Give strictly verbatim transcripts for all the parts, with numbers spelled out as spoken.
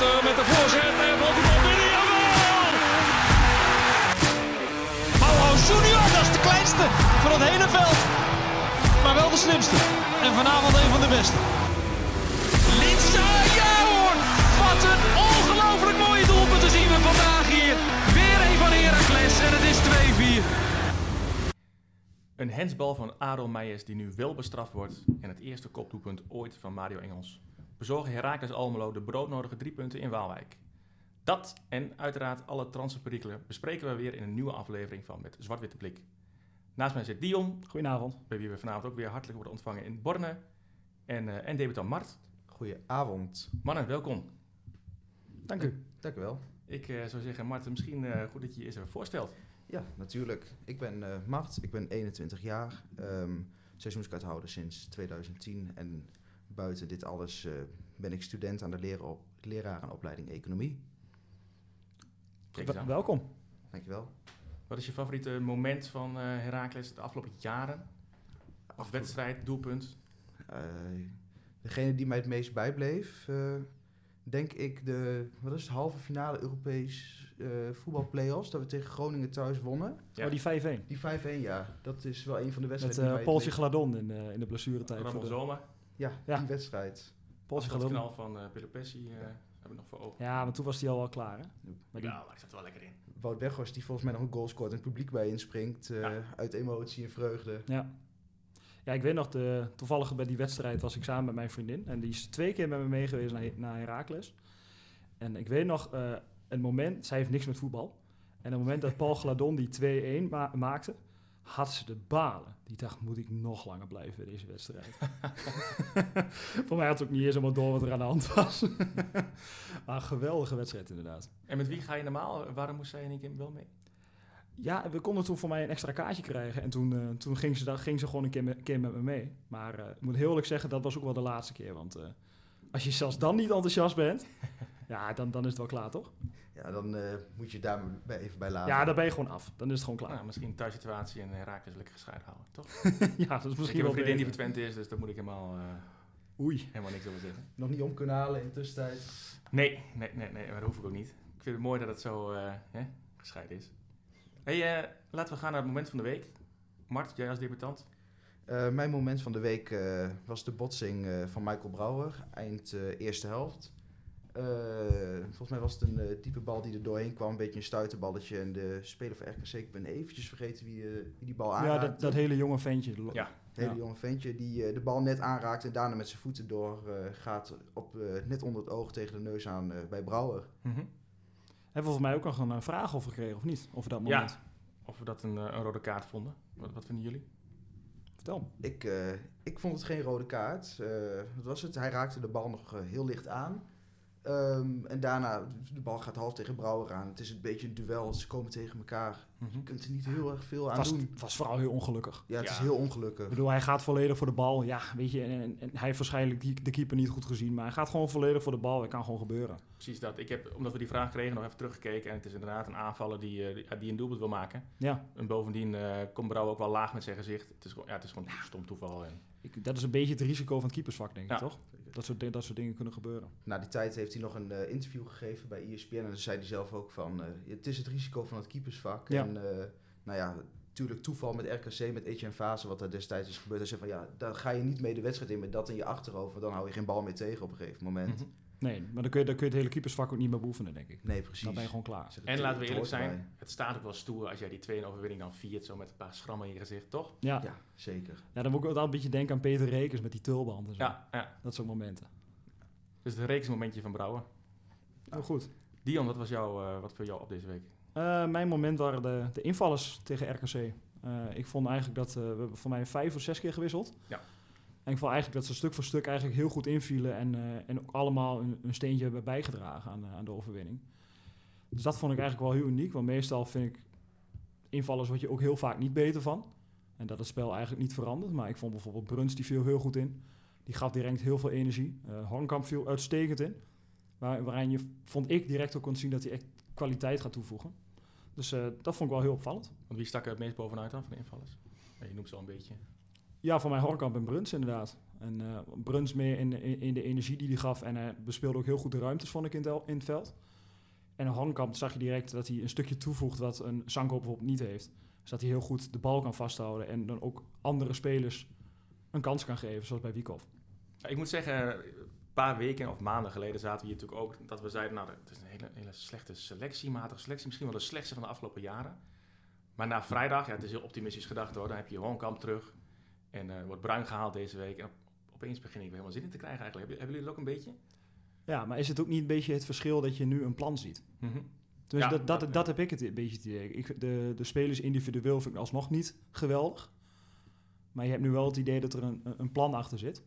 Deventer met de voorzet en valt die bal binnen. Jawel! Mauro Junior, dat is de kleinste van het hele veld. Maar wel de slimste. En vanavond een van de beste. Linsa, ja hoor! Wat een ongelooflijk mooie doelpunt te zien we vandaag hier. Weer een van Heracles en het is twee vier. Een handsbal van Adel Meijers die nu wel bestraft wordt en het eerste kopdoelpunt ooit van Mario Engels bezorgen Heracles Almelo de broodnodige drie punten in Waalwijk. Dat en uiteraard alle transferperikelen bespreken we weer in een nieuwe aflevering van Met Zwart-Witte Blik. Naast mij zit Dion. Goedenavond. Bij wie we vanavond ook weer hartelijk worden ontvangen in Borne. En, uh, en debutant Mart. Goedenavond. Mannen, welkom. Dank u. Dank u wel. Ik uh, zou zeggen, Mart, misschien uh, goed dat je je eens even voorstelt. Ja, natuurlijk. Ik ben uh, Mart, ik ben eenentwintig jaar, um, seizoenskaarthouder sinds twintig tien en buiten dit alles uh, ben ik student aan de lera- lerarenopleiding Economie. Wel- welkom. Dankjewel. Wat is je favoriete moment van uh, Heracles de afgelopen jaren? Of wedstrijd, doelpunt? Uh, degene die mij het meest bijbleef, uh, denk ik de wat is het, halve finale Europees... Uh, voetbalplayoffs, dat we tegen Groningen thuis wonnen. Ja. Oh, die vijf-één? Die vijf-één, ja. Dat is wel een van de wedstrijden. Met uh, Paulje Gladon in, uh, in de blessuretijd. Ramon Zoma. Ja, ja, die wedstrijd. Paulje Gladon. Het knal van uh, Pelopessi uh, ja. hebben we nog voor ogen. Ja, maar toen was die al, al klaar, hè? Maar die... Ja, maar ik zat er wel lekker in. Wout Weghorst, die volgens mij nog een goal scoort en het publiek bij inspringt. Uh, ja. Uit emotie en vreugde. Ja. Ja, ik weet nog, de, toevallig bij die wedstrijd was ik samen met mijn vriendin. En die is twee keer met me meegeweest naar, naar Heracles. En ik weet nog... Uh, Een moment, zij heeft niks met voetbal. En het moment dat Paul Gladon die twee-één ma- maakte, had ze de balen. Die dacht, moet ik nog langer blijven bij deze wedstrijd? Voor mij had het ook niet eens helemaal door wat er aan de hand was. Maar een geweldige wedstrijd inderdaad. En met wie ga je normaal? Waarom moest zij en ik wel mee? Ja, we konden toen voor mij een extra kaartje krijgen. En toen, uh, toen ging, ze da- ging ze gewoon een keer, me- keer met me mee. Maar uh, ik moet heel eerlijk zeggen, dat was ook wel de laatste keer. Want uh, als je zelfs dan niet enthousiast bent... Ja, dan, dan is het wel klaar, toch? Ja, dan uh, moet je daar even bij laten. Ja, dan ben je gewoon af. Dan is het gewoon klaar. Nou, misschien thuissituatie en Heracles lekker gescheiden houden, toch? Ja, dat is misschien wel beter. Ik heb een vriendin die van Twente is, dus daar moet ik helemaal, uh, Oei. helemaal niks over zeggen. Nog niet om kunnen halen in de tussentijd? Nee, nee, nee, nee, maar dat hoef ik ook niet. Ik vind het mooi dat het zo uh, hè, gescheiden is. Hey, uh, laten we gaan naar het moment van de week. Mart, jij als debutant? Uh, mijn moment van de week uh, was de botsing uh, van Michael Brouwer, eind uh, eerste helft. Uh, volgens mij was het een uh, diepe bal die er doorheen kwam. Een beetje een stuiterballetje. En de speler van R K C, ik ben eventjes vergeten wie, uh, wie die bal aanraakte. Ja, dat, dat hele jonge ventje. Lo- ja. Het hele ja. jonge ventje die uh, de bal net aanraakt en daarna met zijn voeten door uh, gaat op, uh, net onder het oog tegen de neus aan uh, bij Brouwer. Mm-hmm. Hebben we volgens mij ook nog een uh, vraag over gekregen, of niet? Over dat moment. Ja, of we dat een, uh, een rode kaart vonden. Wat, wat vinden jullie? Vertel. Ik, uh, ik vond het geen rode kaart. Uh, wat was het? Hij raakte de bal nog uh, heel licht aan. Um, en daarna, de bal gaat half tegen Brouwer aan. Het is een beetje een duel, ze komen tegen elkaar. Mm-hmm. Je kunt er niet heel erg veel aan was, doen. Het was vooral heel ongelukkig. Ja, het ja. is heel ongelukkig. Ik bedoel, hij gaat volledig voor de bal. Ja, weet je, en, en hij heeft waarschijnlijk die, de keeper niet goed gezien. Maar hij gaat gewoon volledig voor de bal. Het kan gewoon gebeuren. Precies dat. Ik heb, omdat we die vraag kregen, nog even teruggekeken. En het is inderdaad een aanvaller die, uh, die een doelpunt wil maken. Ja. En bovendien uh, komt Brouwer ook wel laag met zijn gezicht. Het is, ja, het is gewoon ja. stom toeval. En... Ik, dat is een beetje het risico van het keepersvak, denk ik, ja. toch? Dat soort, dat soort dingen kunnen gebeuren. Na die tijd heeft hij nog een uh, interview gegeven bij E S P N. En daar zei hij zelf ook van, uh, het is het risico van het keepersvak. Ja. En uh, nou ja, natuurlijk toeval met R K C, met Etienne Fase, wat daar destijds is gebeurd. Hij zei van, ja, daar ga je niet mee de wedstrijd in met dat in je achterhoofd. Want dan hou je geen bal meer tegen op een gegeven moment. Mm-hmm. Nee, maar dan kun, je, dan kun je het hele keepersvak ook niet meer beoefenen, denk ik. Nee, precies. Dan ben je gewoon klaar. En te, laten we eerlijk zijn, bij. Het staat ook wel stoer als jij die twee-nul overwinning dan viert, zo met een paar schrammen in je gezicht, toch? Ja, ja zeker. Ja, dan moet ik altijd een beetje denken aan Peter Rekers met die tulband en zo. Ja, ja. Dat soort momenten. Dus het Rekers-momentje van Brouwer. Nou, oh, goed. Dion, wat was jouw, uh, wat viel jou op deze week? Uh, mijn moment waren de, de invallers tegen R K C. Uh, ik vond eigenlijk dat, uh, we hebben voor mij vijf of zes keer gewisseld. Ja. En ik vond eigenlijk dat ze stuk voor stuk eigenlijk heel goed invielen en, uh, en ook allemaal een, een steentje hebben bijgedragen aan, uh, aan de overwinning. Dus dat vond ik eigenlijk wel heel uniek, want meestal vind ik invallers word je ook heel vaak niet beter van. En dat het spel eigenlijk niet verandert, maar ik vond bijvoorbeeld Bruns, die viel heel goed in. Die gaf direct heel veel energie. Uh, Hornkamp viel uitstekend in, waar, waarin je, vond ik, direct ook kon zien dat hij echt kwaliteit gaat toevoegen. Dus uh, dat vond ik wel heel opvallend. Want wie stak er het meest bovenuit aan van de invallers? Je noemt ze al een beetje... Ja, voor mij Hornkamp en Bruns inderdaad. En uh, Bruns meer in, in, in de energie die hij gaf. En hij bespeelde ook heel goed de ruimtes, vond ik, in het, in het veld. En Hornkamp zag je direct dat hij een stukje toevoegt wat een Sanko bijvoorbeeld niet heeft. Dus dat hij heel goed de bal kan vasthouden en dan ook andere spelers een kans kan geven, zoals bij Wieckhoff. Ik moet zeggen, een paar weken of maanden geleden zaten we hier natuurlijk ook dat we zeiden, nou, het is een hele, hele slechte selectie, matige selectie. Misschien wel de slechtste van de afgelopen jaren. Maar na vrijdag, ja, het is heel optimistisch gedacht hoor, dan heb je Hornkamp terug. En uh, wordt Bruijn gehaald deze week. En op, opeens begin ik weer helemaal zin in te krijgen eigenlijk. Hebben jullie het ook een beetje? Ja, maar is het ook niet een beetje het verschil dat je nu een plan ziet? Mm-hmm. Dus ja, dat, dat, dat, dat heb ik het een beetje te idee. Ik, de, de spelers individueel vind ik alsnog niet geweldig. Maar je hebt nu wel het idee dat er een, een plan achter zit.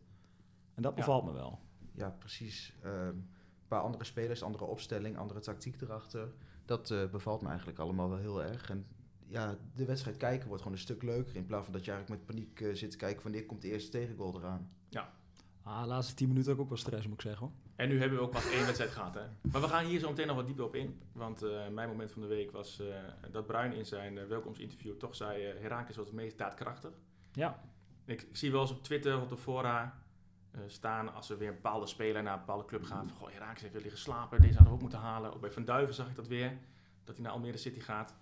En dat bevalt ja. me wel. Ja, precies. Een um, paar andere spelers, andere opstelling, andere tactiek erachter. Dat uh, bevalt me eigenlijk allemaal wel heel erg. En ja, de wedstrijd kijken wordt gewoon een stuk leuker. In plaats van dat je eigenlijk met paniek uh, zit te kijken wanneer komt de eerste tegengoal eraan. Ja. Ah, de laatste tien minuten ook, ook wel stress, moet ik zeggen hoor. En nu hebben we ook pas één wedstrijd gehad, hè. Maar we gaan hier zo meteen nog wat dieper op in. Want uh, mijn moment van de week was uh, dat Bruijn in zijn uh, welkomstinterview toch zei... Uh, Heracles was het meest daadkrachtig. Ja. Ik, ik zie wel eens op Twitter, op de fora uh, staan... als er weer een bepaalde speler naar een bepaalde club gaat... van, goh, Heracles heeft weer liggen slapen, deze hadden we ook moeten halen. Ook bij Van Duiven zag ik dat weer, dat hij naar Almere City gaat.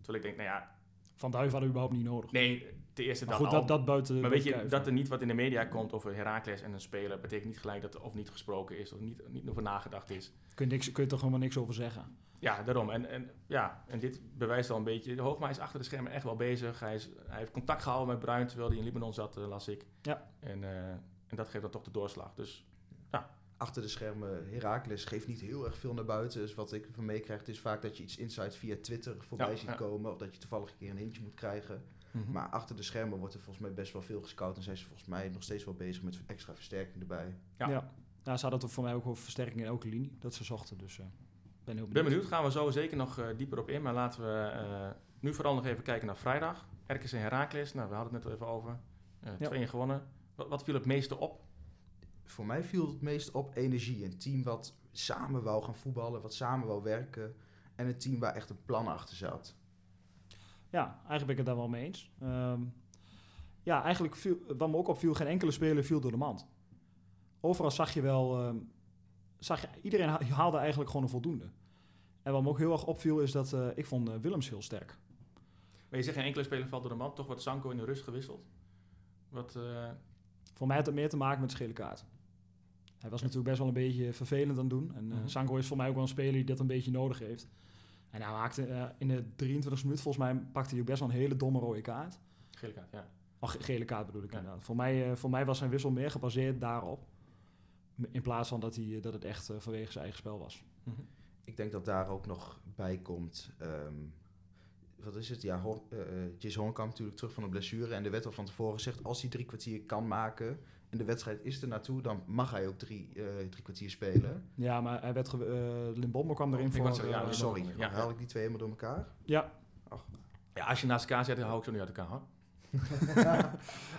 Terwijl ik denk, nou ja... Van Duiven hadden we überhaupt niet nodig. Nee, ten eerste dat goed, al. Dat, dat buiten, maar weet je, kuiven. Dat er niet wat in de media komt over Heracles en een speler... betekent niet gelijk dat er of niet gesproken is of niet, niet over nagedacht is. Kun je, kun je toch helemaal niks over zeggen? Ja, daarom. En, en, ja, en dit bewijst al een beetje... De Hoogma is achter de schermen echt wel bezig. Hij, is, hij heeft contact gehouden met Bruijn terwijl hij in Libanon zat, uh, las ik. Ja. En, uh, en dat geeft dan toch de doorslag. Dus, ja. Achter de schermen, Heracles geeft niet heel erg veel naar buiten. Dus wat ik van meekrijg is vaak dat je iets insights via Twitter voorbij ja, ziet ja. komen... of dat je toevallig een keer een hintje moet krijgen... Mm-hmm. Maar achter de schermen wordt er volgens mij best wel veel gescout... en zijn ze volgens mij nog steeds wel bezig met extra versterking erbij. Ja, ja. Nou, ze hadden voor mij ook wel versterking in elke linie dat ze zochten. Dus ik uh, ben heel benieuwd. Ben benieuwd, gaan we zo zeker nog uh, dieper op in. Maar laten we uh, nu vooral nog even kijken naar vrijdag. R K C en Heracles, nou, we hadden het net al even over. Uh, ja. Tweeën gewonnen. Wat, wat viel het meeste op? Voor mij viel het meest op energie. Een team wat samen wou gaan voetballen, wat samen wou werken... en een team waar echt een plan achter zat. Ja, eigenlijk ben ik het daar wel mee eens. Um, ja, eigenlijk viel, wat me ook opviel, geen enkele speler viel door de mand. Overal zag je wel, um, zag je, iedereen haalde eigenlijk gewoon een voldoende. En wat me ook heel erg opviel is dat, uh, ik vond uh, Willems heel sterk. Maar je zegt geen enkele speler valt door de mand, toch wordt Sanko in de rust gewisseld. Wat, uh... Voor mij had het meer te maken met de gele kaart. Hij was ja. natuurlijk best wel een beetje vervelend aan het doen. En uh, mm-hmm. Sanko is voor mij ook wel een speler die dat een beetje nodig heeft. En hij maakte uh, in de drieëntwintigste minuut, volgens mij, pakte hij ook best wel een hele domme rode kaart. Gele kaart, ja. Oh, ge- gele kaart bedoel ik ja. inderdaad. Voor mij, uh, voor mij was zijn wissel meer gebaseerd daarop. In plaats van dat, hij, dat het echt uh, vanwege zijn eigen spel was. Mm-hmm. Ik denk dat daar ook nog bij komt. Um, wat is het? Ja, Hor- uh, Jis Hornkamp natuurlijk terug van de blessure. En de wet al van tevoren zegt, als hij drie kwartier kan maken... en de wedstrijd is er naartoe, dan mag hij ook drie, uh, drie kwartier spelen. Ja, maar hij werd ge- uh, Limbombe kwam erin oh, voor. Sorry, ja, sorry. Ja, ja. Haal ik die twee helemaal door elkaar? Ja. Ach. Ja, als je naast elkaar zet, dan hou ik zo niet uit elkaar, hoor.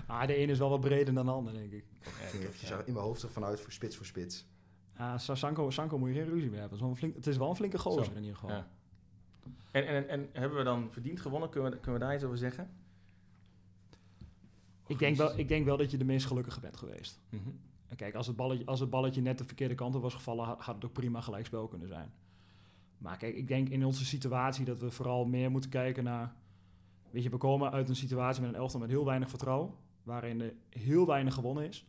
ah, de ene is wel wat breder dan de ander, denk ik. Okay, ja. Je zag in mijn hoofd ervan uit voor spits voor spits. Ah, Sanko, Sanko moet je geen ruzie meer hebben. Het is, flink, het is wel een flinke gozer zo. In ieder geval. Ja. En, en, en hebben we dan verdiend gewonnen? Kunnen we, kunnen we daar iets over zeggen? Ik denk, wel, ik denk wel dat je de meest gelukkige bent geweest. Mm-hmm. En kijk, als het, balletje, als het balletje net de verkeerde kant op was gevallen... had het ook prima gelijkspel kunnen zijn. Maar kijk, ik denk in onze situatie dat we vooral meer moeten kijken naar... Weet je, we komen uit een situatie met een elftal met heel weinig vertrouwen... waarin er heel weinig gewonnen is.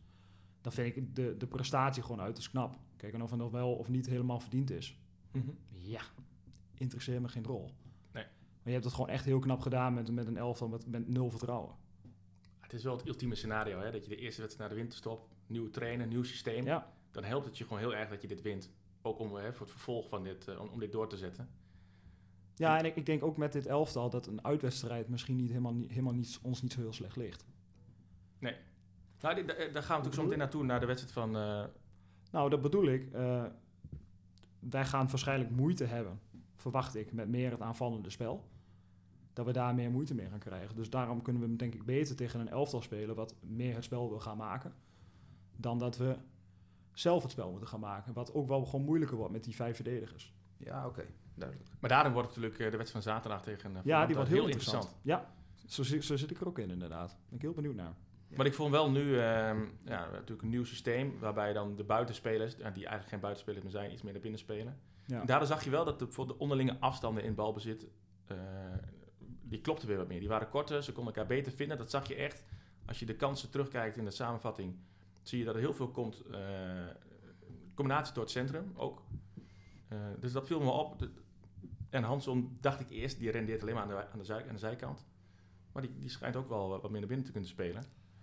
Dan vind ik de, de prestatie gewoon uiterst knap. Kijk, en of het nog wel of niet helemaal verdiend is. Mm-hmm. Ja, interesseert me geen rol. Nee. Maar je hebt het gewoon echt heel knap gedaan met, met een elftal met, met nul vertrouwen. Het is wel het ultieme scenario, hè? Dat je de eerste wedstrijd naar de winterstop, nieuw trainen, nieuw systeem. Ja. Dan helpt het je gewoon heel erg dat je dit wint. Ook om, hè, voor het vervolg van dit, uh, om, om dit door te zetten. Ja, en ik, ik denk ook met dit elftal dat een uitwedstrijd misschien niet helemaal, niet, helemaal niet, ons niet zo heel slecht ligt. Nee. Nou, die, daar, daar gaan we natuurlijk zo meteen naartoe, naar de wedstrijd van... Uh... Nou, dat bedoel ik. Uh, wij gaan waarschijnlijk moeite hebben, verwacht ik, met meer het aanvallende spel. Dat we daar meer moeite mee gaan krijgen. Dus daarom kunnen we hem denk ik beter tegen een elftal spelen... wat meer het spel wil gaan maken... dan dat we zelf het spel moeten gaan maken. Wat ook wel gewoon moeilijker wordt met die vijf verdedigers. Ja, oké. Okay. Duidelijk. Maar daarom wordt het natuurlijk de wedstrijd van zaterdag tegen... Ja, die wordt heel, heel interessant. interessant. Ja, zo, zo zit ik er ook in inderdaad. Ben ik heel benieuwd naar. Ja. Maar ik vond wel nu uh, ja, natuurlijk een nieuw systeem waarbij dan de buitenspelers, uh, die eigenlijk geen buitenspelers meer zijn, iets meer naar binnen spelen. Ja. En daardoor zag je wel dat de, de onderlinge afstanden in balbezit, uh, die klopten weer wat meer. Die waren korter, ze konden elkaar beter vinden. Dat zag je echt, als je de kansen terugkijkt in de samenvatting, zie je dat er heel veel komt, uh, combinatie door het centrum ook. Uh, dus dat viel me op. De, en Hansson dacht ik eerst, die rendeert alleen maar aan de, aan de, zij, aan de zijkant. Maar die, die schijnt ook wel wat meer naar binnen te kunnen spelen.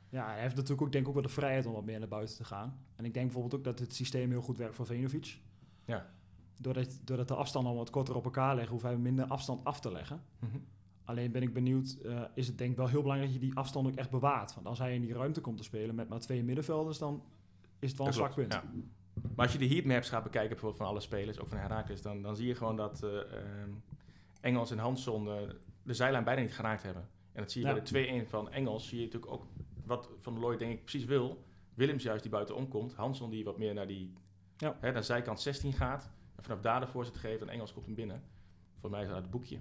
Ja, hij heeft natuurlijk ook, denk ik, ook wel de vrijheid om wat meer naar buiten te gaan. En ik denk bijvoorbeeld ook dat het systeem heel goed werkt voor Vinović. Ja. Doordat, doordat de afstanden al wat korter op elkaar liggen, hoeft hij minder afstand af te leggen. Mm-hmm. Alleen ben ik benieuwd, uh, is het denk ik wel heel belangrijk dat je die afstand ook echt bewaart. Want als hij in die ruimte komt te spelen met maar twee middenvelders, dan is het wel een zwak punt. Ja. Maar als je de heatmaps gaat bekijken bijvoorbeeld van alle spelers, ook van Heracles, dan, dan zie je gewoon dat uh, Engels en Hansson uh, de zijlijn bijna niet geraakt hebben. En dat zie je ja. bij de twee-een van Engels, zie je natuurlijk ook wat Van der Looy denk ik precies wil. Willems juist die buiten omkomt, Hansson die wat meer naar die ja. hè, naar zijkant zestien gaat. En vanaf daar de voorzet geeft en Engels komt hem binnen. Voor mij is dat het boekje.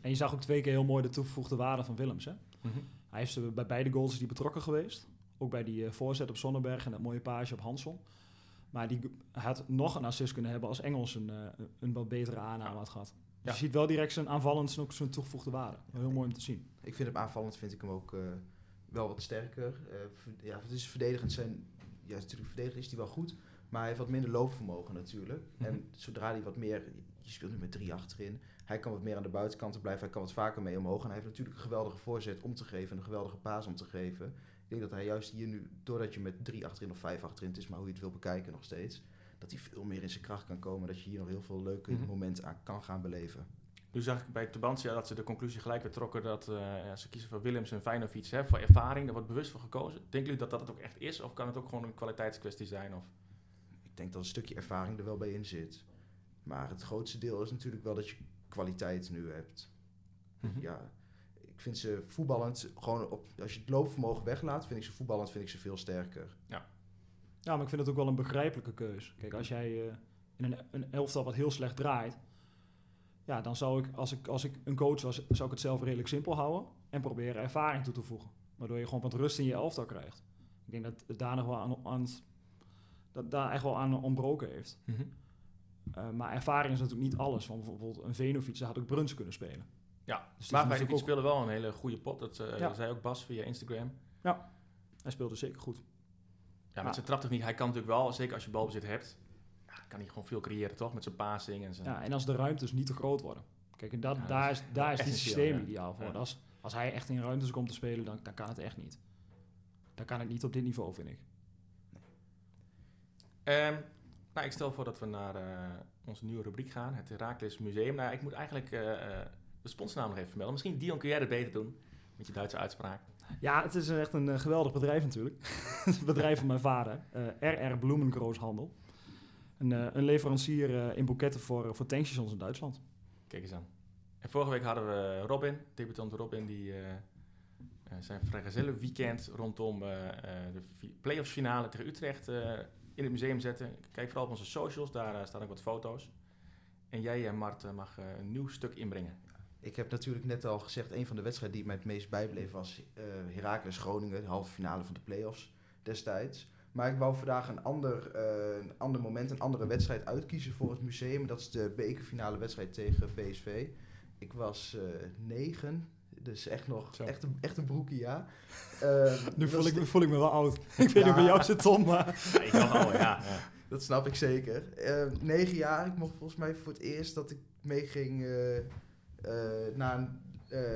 En je zag ook twee keer heel mooi de toegevoegde waarde van Willems. Hè? Mm-hmm. Hij is bij beide goals die betrokken geweest. Ook bij die uh, voorzet op Zonneberg en dat mooie paasje op Hansson. Maar die had nog een assist kunnen hebben als Engels een, uh, een wat betere aanname had gehad. Dus ja. je ziet wel direct zijn aanvallend en ook zijn toegevoegde waarde. Heel mooi om te zien. Ik vind hem aanvallend vind ik hem ook uh, wel wat sterker. Uh, v- ja, het is verdedigend zijn. Ja, natuurlijk verdedigend is hij wel goed. Maar hij heeft wat minder loopvermogen natuurlijk. Mm-hmm. En zodra hij wat meer... Je speelt nu met drie achterin. Hij kan wat meer aan de buitenkanten blijven. Hij kan wat vaker mee omhoog. En hij heeft natuurlijk een geweldige voorzet om te geven. En een geweldige paas om te geven. Ik denk dat hij juist hier nu... Doordat je met drie achterin of vijf achterin... Het is maar hoe je het wil bekijken nog steeds. Dat hij veel meer in zijn kracht kan komen. Dat je hier nog heel veel leuke mm-hmm. momenten aan kan gaan beleven. Nu zag ik bij Tubantia dat ze de conclusie gelijk weer trokken... dat uh, ja, ze kiezen voor Willems en Vinović hè, voor ervaring. Daar wordt bewust voor gekozen. Denken jullie dat dat het ook echt is? Of kan het ook gewoon een kwaliteitskwestie zijn? Of... Ik denk dat een stukje ervaring er wel bij in zit. Maar het grootste deel is natuurlijk wel dat je kwaliteit nu hebt. Mm-hmm. Ja, ik vind ze voetballend gewoon op... Als je het loopvermogen weglaat, vind ik ze voetballend vind ik ze veel sterker. Ja. Ja, maar ik vind het ook wel een begrijpelijke keus. Kijk, als jij uh, in een, een elftal wat heel slecht draait... Ja, dan zou ik als, ik, als ik een coach was, zou ik het zelf redelijk simpel houden... en proberen ervaring toe te voegen. Waardoor je gewoon wat rust in je elftal krijgt. Ik denk dat het daar nog wel aan... aan dat daar echt wel aan ontbroken heeft. Mm-hmm. Uh, maar ervaring is natuurlijk niet alles. Want bijvoorbeeld een Venovic had ook Bruns kunnen spelen. Ja, dus maar hij ook... speelde wel een hele goede pot. Dat uh, ja. zei ook Bas via Instagram. Ja, hij speelde zeker goed. Ja, ja. met zijn traptechniek. Hij kan natuurlijk wel, zeker als je balbezit hebt... Ja, kan hij gewoon veel creëren, toch? Met zijn passing en zijn... Ja, en als de ruimtes niet te groot worden. Kijk, en dat, ja, daar is, daar is dit systeem ja. ideaal voor. Ja. Als, als hij echt in ruimtes komt te spelen, dan, dan kan het echt niet. Dan kan het niet op dit niveau, vind ik. Um, nou, ik stel voor dat we naar uh, onze nieuwe rubriek gaan, het Heracles Museum. Nou, ik moet eigenlijk uh, de sponsornaam nog even vermelden. Misschien, Dion, kun jij dat beter doen met je Duitse uitspraak? Ja, het is echt een uh, geweldig bedrijf natuurlijk. Het bedrijf van mijn vader, uh, R R Bloemengroothandel. Een, uh, een leverancier uh, in boeketten voor, uh, voor tankstations in Duitsland. Kijk eens aan. En vorige week hadden we Robin, debutant Robin, die uh, uh, zijn vrijgezellenweekend rondom uh, uh, de play-offs finale tegen Utrecht... Uh, in het museum zetten. Kijk vooral op onze socials, daar uh, staan ook wat foto's. En jij, uh, Mart, uh, mag uh, een nieuw stuk inbrengen. Ik heb natuurlijk net al gezegd, een van de wedstrijden die mij het meest bijbleef was uh, Heracles Groningen, de halve finale van de play-offs destijds. Maar ik wou vandaag een ander, uh, een ander moment, een andere wedstrijd uitkiezen voor het museum. Dat is de bekerfinale wedstrijd tegen P S V. Ik was uh, negen... Dus echt nog, echt een, echt een broekie, ja. Uh, nu voel ik, de... voel ik me wel oud. Ik weet niet ja. bij jou zit, Tom, maar... Ja, ik kan al, ja. ja. Dat snap ik zeker. Uh, negen jaar, ik mocht volgens mij voor het eerst dat ik meeging uh, uh, naar een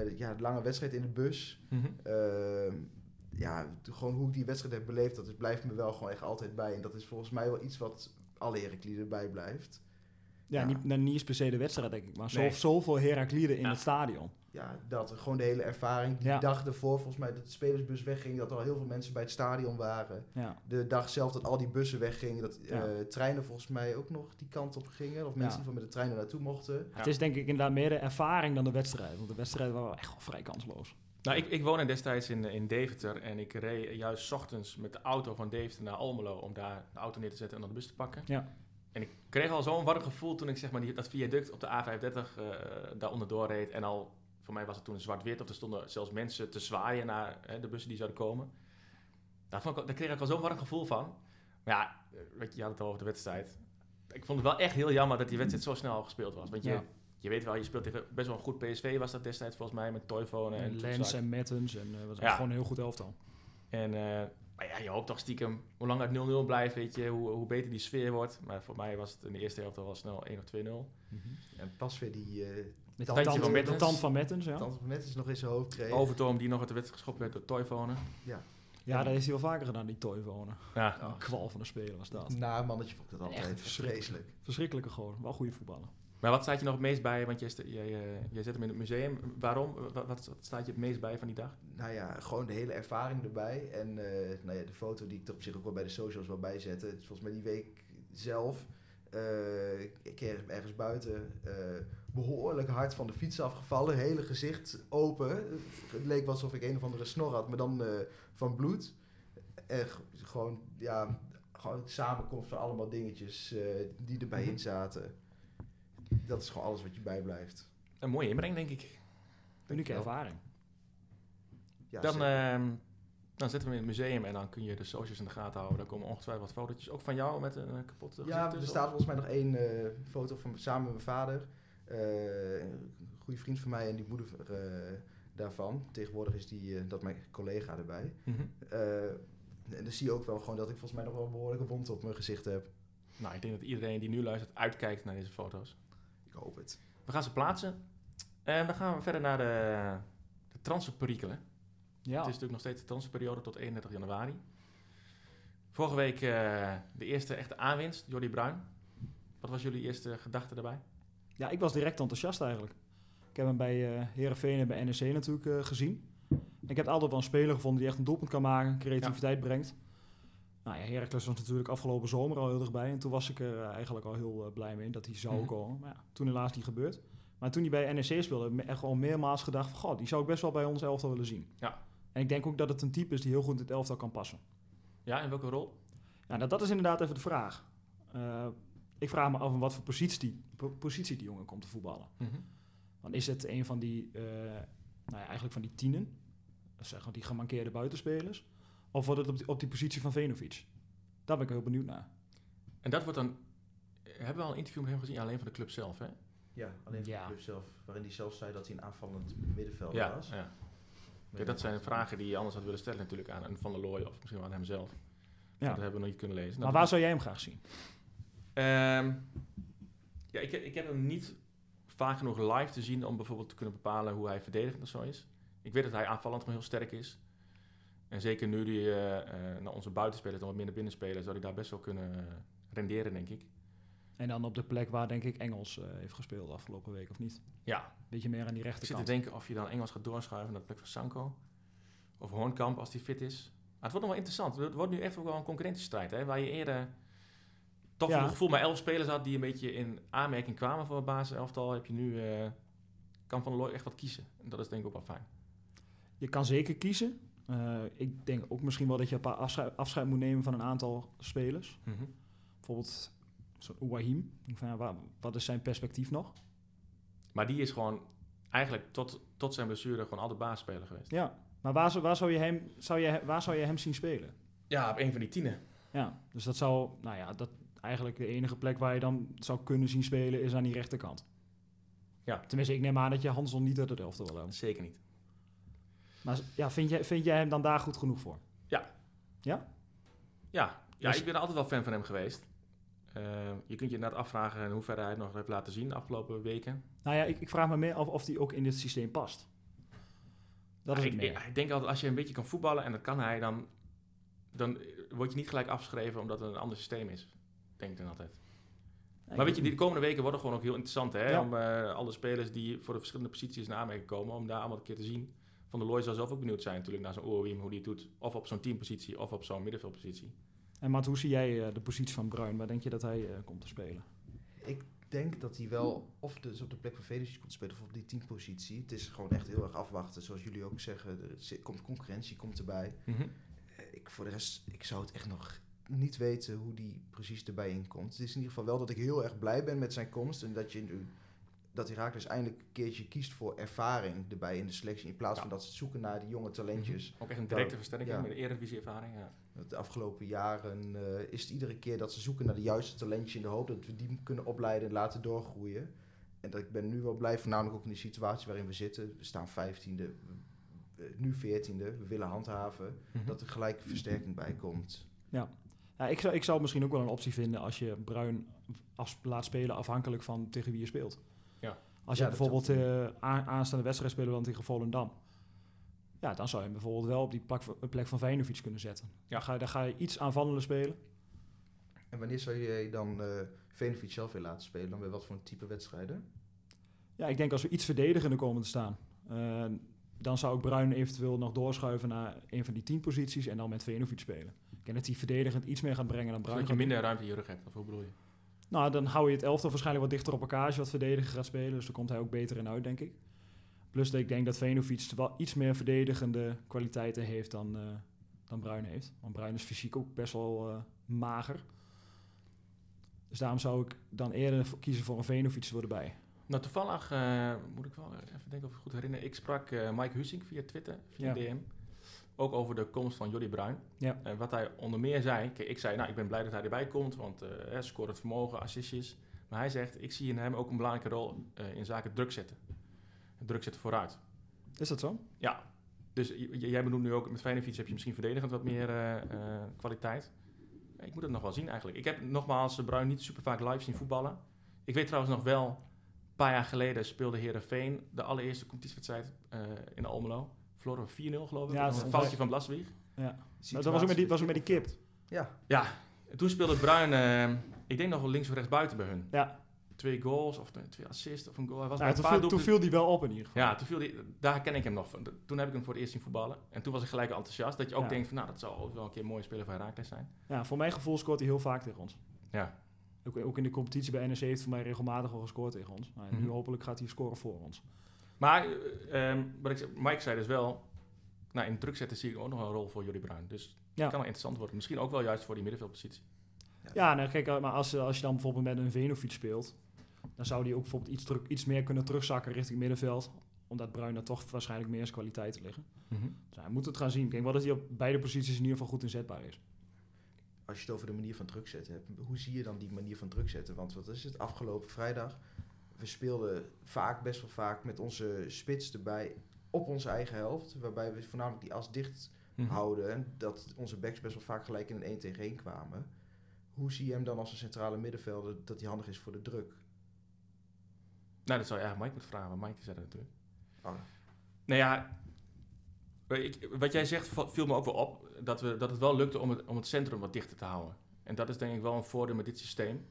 uh, ja, lange wedstrijd in de bus. Mm-hmm. Uh, ja, gewoon hoe ik die wedstrijd heb beleefd, dat blijft me wel gewoon echt altijd bij. En dat is volgens mij wel iets wat alle Heracliden erbij blijft. Ja, ja. Niet, nou, niet per se de wedstrijd, denk ik, maar nee. zoveel Heracliden in ja. het stadion. Ja, dat. Gewoon de hele ervaring. Die ja. dag ervoor, volgens mij, dat de spelersbus wegging. Dat er al heel veel mensen bij het stadion waren. Ja. De dag zelf dat al die bussen weggingen. Dat ja. uh, treinen volgens mij ook nog die kant op gingen. Of mensen ja. die met de treinen naartoe mochten. Ja. Het is denk ik inderdaad meer de ervaring dan de wedstrijd. Want de wedstrijd was echt wel vrij kansloos. Nou, ik, ik woonde destijds in, in Deventer. En ik reed juist 's ochtends met de auto van Deventer naar Almelo. Om daar de auto neer te zetten en dan de bus te pakken. Ja. En ik kreeg al zo'n warm gevoel toen ik zeg maar die, dat viaduct op de A vijfendertig uh, daar onderdoor reed. En al... Voor mij was het toen zwart-wit, of er stonden zelfs mensen te zwaaien naar hè, de bussen die zouden komen. Daar, vond ik, daar kreeg ik al zo'n warm gevoel van. Maar ja, weet je, je had het al over de wedstrijd. Ik vond het wel echt heel jammer dat die wedstrijd zo snel al gespeeld was. Want je, ja. je weet wel, je speelt tegen best wel een goed P S V was dat destijds volgens mij. Met Toivonen en, en Lens en Mertens. En uh, was ja. gewoon een heel goed elftal. En uh, maar ja, je hoopt toch stiekem, hoe lang het nul nul blijft, weet je, hoe, hoe beter die sfeer wordt. Maar voor mij was het in de eerste helft al wel snel één of twee nul. Mm-hmm. En pas weer die... Uh, Met dat tand, de tand van Mertens, ja. De tand van Mertens nog in zijn hoofd kreeg. Overtoom die nog uit de wedstrijd geschopt werd door Toivonen. Ja. Ja, dat heeft hij wel vaker gedaan, die Toivonen. Ja. Oh. Kwal van de speler was dat. Nou, nah, mannetje vond ik dat altijd. Echt vreselijk. Verschrikkelijke goal. Wel goede voetballer. Maar wat staat je nog het meest bij? Want jij, st- jij, uh, jij zet hem in het museum. Waarom? Wat, wat staat je het meest bij van die dag? Nou ja, gewoon de hele ervaring erbij. En uh, nou ja, de foto die ik er op zich ook wel bij de socials wel bij zette. Volgens mij die week zelf. Uh, ik kreeg hem ergens buiten. Uh, behoorlijk hard van de fiets afgevallen. Hele gezicht open. Het leek alsof ik een of andere snor had, maar dan uh, van bloed. En g- gewoon, ja, gewoon samenkomst van allemaal dingetjes uh, die erbij in zaten. Dat is gewoon alles wat je bijblijft. Een mooie inbreng, denk ik. Unieke ervaring. Ja, dan, uh, dan zitten we in het museum en dan kun je de socials in de gaten houden. Dan komen ongetwijfeld wat fotootjes. Ook van jou met een kapotte gezicht. Ja, er dus, staat of? volgens mij nog één uh, foto van samen met mijn vader. Uh, een goede vriend van mij en die moeder uh, daarvan. Tegenwoordig is die, uh, dat mijn collega erbij. Mm-hmm. Uh, en dan zie je ook wel gewoon dat ik volgens mij nog wel een behoorlijke wond op mijn gezicht heb. Nou, ik denk dat iedereen die nu luistert uitkijkt naar deze foto's. Ik hoop het. We gaan ze plaatsen. En dan gaan we verder naar de, de transferperikelen. Ja. Het is natuurlijk nog steeds de transferperiode tot eenendertig januari. Vorige week uh, de eerste echte aanwinst, Jordi Bruijn. Wat was jullie eerste gedachte daarbij? Ja, ik was direct enthousiast eigenlijk. Ik heb hem bij uh, Heerenveen en bij N E C natuurlijk uh, gezien. Ik heb altijd wel een speler gevonden die echt een doelpunt kan maken, creativiteit ja. brengt. Nou ja, Heracles was natuurlijk afgelopen zomer al heel dichtbij. En toen was ik er uh, eigenlijk al heel uh, blij mee dat hij zou mm-hmm. komen. Maar ja, toen helaas niet gebeurd. Maar toen hij bij N E C speelde, heb ik echt al meermaals gedacht van, god, die zou ik best wel bij ons elftal willen zien. Ja. En ik denk ook dat het een type is die heel goed in het elftal kan passen. Ja, in welke rol? Ja, nou, dat is inderdaad even de vraag. Uh, Ik vraag me af in wat voor positie die, positie die jongen komt te voetballen. Mm-hmm. Want is het een van die, uh, nou ja, eigenlijk van die tienen, zeg maar die gemankeerde buitenspelers, of wordt het op die, op die positie van Vinović? Daar ben ik heel benieuwd naar. En dat wordt dan, hebben we al een interview met hem gezien, alleen van de club zelf, hè? Ja, alleen van ja. de club zelf, waarin hij zelf zei dat hij een aanvallend middenvelder ja, was. Ja. Kijk, dat zijn vragen die je anders had willen stellen natuurlijk aan een Van der Looy of misschien wel aan hemzelf. Ja. Dat hebben we nog niet kunnen lezen. Maar nou, waar zou jij hem graag zien? Um, ja, ik, ik heb hem niet vaak genoeg live te zien om bijvoorbeeld te kunnen bepalen hoe hij verdedigend of zo is. Ik weet dat hij aanvallend gewoon heel sterk is. En zeker nu die uh, uh, naar onze buitenspelers dan wat minder binnenspelen, zou hij daar best wel kunnen renderen, denk ik. En dan op de plek waar, denk ik, Engels uh, heeft gespeeld afgelopen week, of niet? Ja. Beetje meer aan die rechterkant. Ik zit te denken of je dan Engels gaat doorschuiven naar de plek van Sanko. Of Hornkamp, als die fit is. Maar het wordt nog wel interessant. Het wordt nu echt ook wel een concurrentiestrijd, hè, waar je eerder... Toch ja. een gevoel, maar elf spelers had die een beetje in aanmerking kwamen voor het basiselftal, heb je nu, uh, kan Van der Looy echt wat kiezen. En dat is denk ik ook wel fijn. Je kan zeker kiezen. Uh, ik denk ook misschien wel dat je een paar afscheid, afscheid moet nemen van een aantal spelers. Mm-hmm. Bijvoorbeeld zo'n Ouahim. Ja, wat is zijn perspectief nog? Maar die is gewoon eigenlijk tot, tot zijn blessure gewoon altijd basisspeler geweest. Ja, maar waar, waar, zou je hem, zou je, waar zou je hem zien spelen? Ja, op een van die tienen. Ja, dus dat zou, nou ja, dat... Eigenlijk de enige plek waar je dan zou kunnen zien spelen is aan die rechterkant. Ja. Tenminste, ik neem aan dat je Hansel niet uit het elftal wil hebben. Zeker niet. Maar ja, vind jij, vind jij hem dan daar goed genoeg voor? Ja. Ja? Ja, ja dus... ik ben altijd wel fan van hem geweest. Uh, je kunt je inderdaad afvragen in hoeverre hij het nog heeft laten zien de afgelopen weken. Nou ja, ik, ik vraag me meer af of hij ook in dit systeem past. Dat ja, is ik, ik, ik denk altijd als je een beetje kan voetballen en dat kan hij, dan, dan word je niet gelijk afgeschreven omdat het een ander systeem is. Denk ik dan altijd. Maar weet je, die komende weken worden gewoon ook heel interessant, hè? Ja. Om uh, alle spelers die voor de verschillende posities in aanmerking komen, om daar allemaal een keer te zien. Van der Looy zal zelf ook benieuwd zijn natuurlijk naar zo'n Ouahim, hoe die het doet. Of op zo'n teampositie, of op zo'n middenveldpositie. En Matt, hoe zie jij uh, de positie van Bruijn? Waar denk je dat hij uh, komt te spelen? Ik denk dat hij wel, of dus op de plek van Venović komt te spelen, of op die teampositie. Het is gewoon echt heel erg afwachten. Zoals jullie ook zeggen, er komt concurrentie komt erbij. Mm-hmm. Ik, voor de rest, ik zou het echt nog... niet weten hoe die precies erbij inkomt. Het is in ieder geval wel dat ik heel erg blij ben met zijn komst en dat je nu dat Heracles eindelijk een keertje kiest voor ervaring erbij in de selectie. In plaats ja. van dat ze zoeken naar die jonge talentjes. Mm-hmm. Ook echt een directe dat, versterking ja. met de Eredivisie ervaring. Ja. De afgelopen jaren uh, is het iedere keer dat ze zoeken naar de juiste talentje in de hoop dat we die kunnen opleiden en laten doorgroeien. En dat ik ben nu wel blij, voornamelijk ook in de situatie waarin we zitten. We staan vijftiende, nu veertiende, we willen handhaven. Mm-hmm. Dat er gelijk versterking bij komt. Ja. Ja, ik zou, ik zou misschien ook wel een optie vinden als je Bruijn af, laat spelen afhankelijk van tegen wie je speelt. Ja. Als je ja, bijvoorbeeld uh, aanstaande wedstrijd speelt dan tegen Volendam. Ja, dan zou je hem bijvoorbeeld wel op die plek van Vinović kunnen zetten. Ja. Ga, dan ga je iets aanvallender spelen. En wanneer zou je dan uh, Vinović zelf weer laten spelen? Dan bij wat voor een type wedstrijden? Ja, ik denk als we iets verdedigender komen te staan. Uh, dan zou ik Bruijn eventueel nog doorschuiven naar een van die tien posities en dan met Vinović spelen. Ik denk dat hij verdedigend iets meer gaat brengen dan Bruijn. Dat je minder ruimte in je rug hebt, of hoe bedoel je? Nou, dan hou je het elftal waarschijnlijk wat dichter op elkaar als je wat verdediger gaat spelen. Dus daar komt hij ook beter in uit, denk ik. Plus dat ik denk dat Vinović wel iets meer verdedigende kwaliteiten heeft dan, uh, dan Bruijn heeft. Want Bruijn is fysiek ook best wel uh, mager. Dus daarom zou ik dan eerder kiezen voor een Vinović erbij. Nou, toevallig, uh, moet ik wel even denken of ik het goed herinner. Ik sprak uh, Mike Husing via Twitter, via ja. D M. Ook over de komst van Jordi Bruijn. Ja. En wat hij onder meer zei... Kijk, ik zei, nou, ik ben blij dat hij erbij komt... want uh, hij scoort het vermogen, assistjes. Maar hij zegt, ik zie in hem ook een belangrijke rol... Uh, in zaken druk zetten. Druk zetten vooruit. Is dat zo? Ja. Dus j- jij benoemt nu ook... met Vinović heb je misschien verdedigend wat meer uh, uh, kwaliteit. Ik moet het nog wel zien eigenlijk. Ik heb nogmaals Bruijn niet super vaak live zien voetballen. Ik weet trouwens nog wel... een paar jaar geleden speelde Heerenveen... de allereerste competitiewedstrijd uh, in Almelo... verloren we vier nul geloof ik. Ja, dat was een foutje van Blasweg. Ja. Dat was ook met die, was ook met die kip. Ja. Ja. En toen speelde Bruijn, uh, ik denk nog wel links of rechts buiten bij hun. Ja. Twee goals of twee assists of een goal. Hij was ja, toen, viel, toen viel die wel op in ieder geval. Ja, toen viel die, daar ken ik hem nog van. Toen heb ik hem voor het eerst zien voetballen. En toen was ik gelijk enthousiast. Dat je ook ja. denkt van nou, dat zou wel een keer een mooie speler van Heracles zijn. Ja, voor mijn gevoel scoort hij heel vaak tegen ons. Ja. Ook, ook in de competitie bij N E C heeft voor mij regelmatig al gescoord tegen ons. Nou, en nu hm. hopelijk gaat hij scoren voor ons. Maar um, wat ik, Mike zei dus wel, nou, in druk zetten zie ik ook nog een rol voor Jordi Bruijn. Dus dat ja. kan wel interessant worden. Misschien ook wel juist voor die middenveldpositie. Ja, ja nou, kijk, maar als, als je dan bijvoorbeeld met een Vinović speelt, dan zou die ook bijvoorbeeld iets, druk, iets meer kunnen terugzakken richting middenveld. Omdat Bruijn daar toch waarschijnlijk meer zijn kwaliteiten liggen. Mm-hmm. Dus hij moet het gaan zien. Kijk, wel dat hij op beide posities in ieder geval goed inzetbaar is. Als je het over de manier van druk zetten hebt, hoe zie je dan die manier van druk zetten? Want wat is het afgelopen vrijdag? We speelden vaak, best wel vaak, met onze spits erbij op onze eigen helft. Waarbij we voornamelijk die as dicht mm-hmm. houden. En dat onze backs best wel vaak gelijk in een één tegen één kwamen. Hoe zie je hem dan als een centrale middenvelder dat hij handig is voor de druk? Nou, dat zou je eigenlijk Mike moeten vragen. Maar Mike is er natuurlijk. Oh. Nou ja, ik, wat jij zegt viel me ook wel op. Dat, we, dat het wel lukte om het, om het centrum wat dichter te houden. En dat is denk ik wel een voordeel met dit systeem.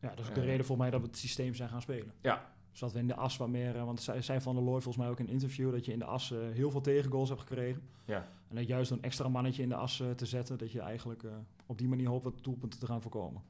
Ja, dat is ook de uh, reden voor mij dat we het systeem zijn gaan spelen. Ja. Zodat we in de as wat meer... Want zij zei Van der Looy volgens mij ook in een interview... dat je in de as uh, heel veel tegengoals hebt gekregen. Ja. En dat juist een extra mannetje in de as uh, te zetten... dat je eigenlijk uh, op die manier hoopt wat doelpunten te gaan voorkomen.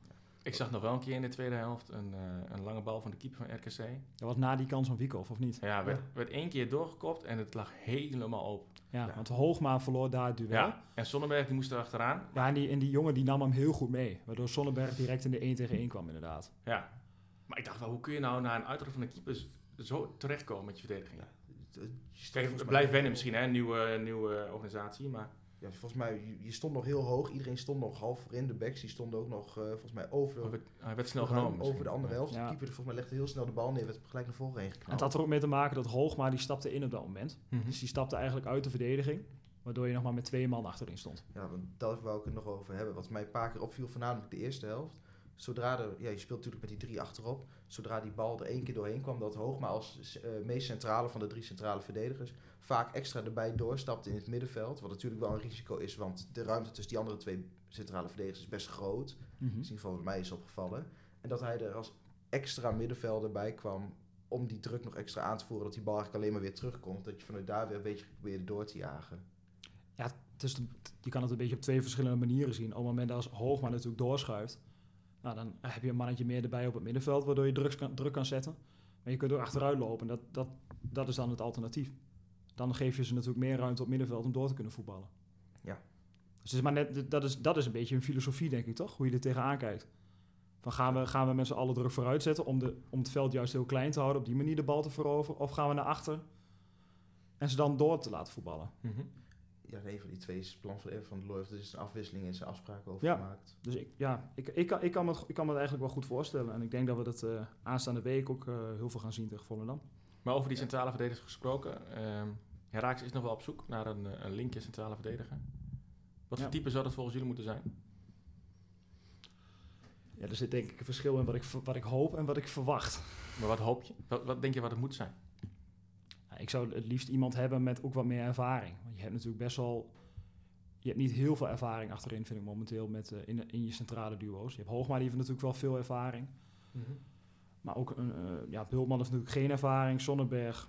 Ik zag nog wel een keer in de tweede helft... een, uh, een lange bal van de keeper van R K C. Dat was na die kans van Wieckhoff, of niet? Ja, werd, ja. werd één keer doorgekopt en het lag helemaal open. Ja, ja, want de Hoogma verloor daar het duel. Ja, en Zonneberg die moest er achteraan. Ja, en die, en die jongen die nam hem heel goed mee. Waardoor Zonneberg direct in de één tegen één kwam inderdaad. Ja, maar ik dacht wel, hoe kun je nou na een uitrol van de keeper zo terechtkomen met je verdediging? Ja, kijk, blijf wennen misschien, hè, nieuwe, nieuwe organisatie, maar... Ja, volgens mij, je stond nog heel hoog. Iedereen stond nog half voorin. De backs die stonden ook nog, uh, volgens mij, over, het, hij werd snel genomen, over de andere helft. Ja. De keeper volgens mij legde heel snel de bal neer. Werd gelijk naar voren heen geknald. Het had er ook mee te maken dat Hoogma, die stapte in op dat moment. Mm-hmm. Dus die stapte eigenlijk uit de verdediging. Waardoor je nog maar met twee man achterin stond. Ja, want daar wou ik het nog over hebben. Wat mij een paar keer opviel, voornamelijk de eerste helft. Zodra de, ja, je speelt natuurlijk met die drie achterop. Zodra die bal er één keer doorheen kwam, dat Hoogma als uh, meest centrale van de drie centrale verdedigers vaak extra erbij doorstapte in het middenveld. Wat natuurlijk wel een risico is, want de ruimte tussen die andere twee centrale verdedigers is best groot. Mm-hmm. In ieder geval wat mij is opgevallen. En dat hij er als extra middenvelder bij kwam om die druk nog extra aan te voeren. Dat die bal eigenlijk alleen maar weer terugkomt. Dat je vanuit daar weer een beetje probeerde door te jagen. Ja, het is de, je kan het een beetje op twee verschillende manieren zien. Op het moment dat Hoogma natuurlijk doorschuift, nou, dan heb je een mannetje meer erbij op het middenveld, waardoor je drugs kan, druk kan zetten. Maar je kunt ook achteruit lopen. Dat, dat, dat is dan het alternatief. Dan geef je ze natuurlijk meer ruimte op middenveld om door te kunnen voetballen. Ja. Dus het is maar net, dat, is, dat is een beetje een filosofie, denk ik, toch? Hoe je er tegenaan kijkt. Van gaan we, gaan we met z'n allen druk vooruit zetten om, de, om het veld juist heel klein te houden, op die manier de bal te veroveren? Of gaan we naar achter en ze dan door te laten voetballen? Mm-hmm. Ja, een van die twee is het plan van Evan van Loof. Er is een afwisseling en zijn afspraken over ja, gemaakt. Dus ik, ja, ik, ik, kan, ik, kan me, ik kan me het eigenlijk wel goed voorstellen. En ik denk dat we dat uh, aanstaande week ook uh, heel veel gaan zien tegen Volendam. Maar over die centrale ja. verdedigers gesproken. Uh, Heracles is nog wel op zoek naar een, een linkje centrale verdediger. Wat ja. voor type zou dat volgens jullie moeten zijn? Ja, er zit denk ik een verschil in wat ik, wat ik hoop en wat ik verwacht. Maar wat hoop je? Wat, wat denk je wat het moet zijn? Ik zou het liefst iemand hebben met ook wat meer ervaring. Want je hebt natuurlijk best wel... Je hebt niet heel veel ervaring achterin, vind ik momenteel, met, uh, in, in je centrale duo's. Je hebt Hoogma, die heeft natuurlijk wel veel ervaring. Mm-hmm. Maar ook een... Uh, ja, Hultman heeft natuurlijk geen ervaring. Zonneberg,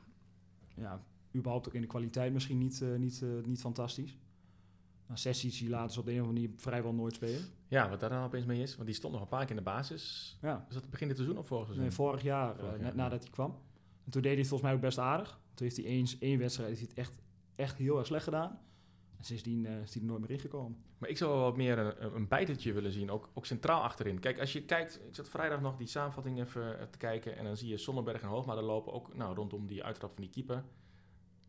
ja, überhaupt ook in de kwaliteit misschien niet, uh, niet, uh, niet fantastisch. Maar Sessies, die laten ze op de een of andere manier vrijwel nooit spelen. Ja, wat daar dan opeens mee is. Want die stond nog een paar keer in de basis. Ja. Is dat begin dit seizoen of vorig seizoen? Nee, vorig jaar, vorig jaar net ja. nadat hij kwam. En toen deed hij het volgens mij ook best aardig. Toen heeft hij eens één wedstrijd heeft hij het echt, echt heel erg slecht gedaan. En sindsdien uh, is hij er nooit meer ingekomen. Maar ik zou wel wat meer een, een bijtertje willen zien, ook, ook centraal achterin. Kijk, als je kijkt, ik zat vrijdag nog die samenvatting even te kijken. En dan zie je Zonneberg en Hoogma er lopen, ook nou, rondom die uittrap van die keeper.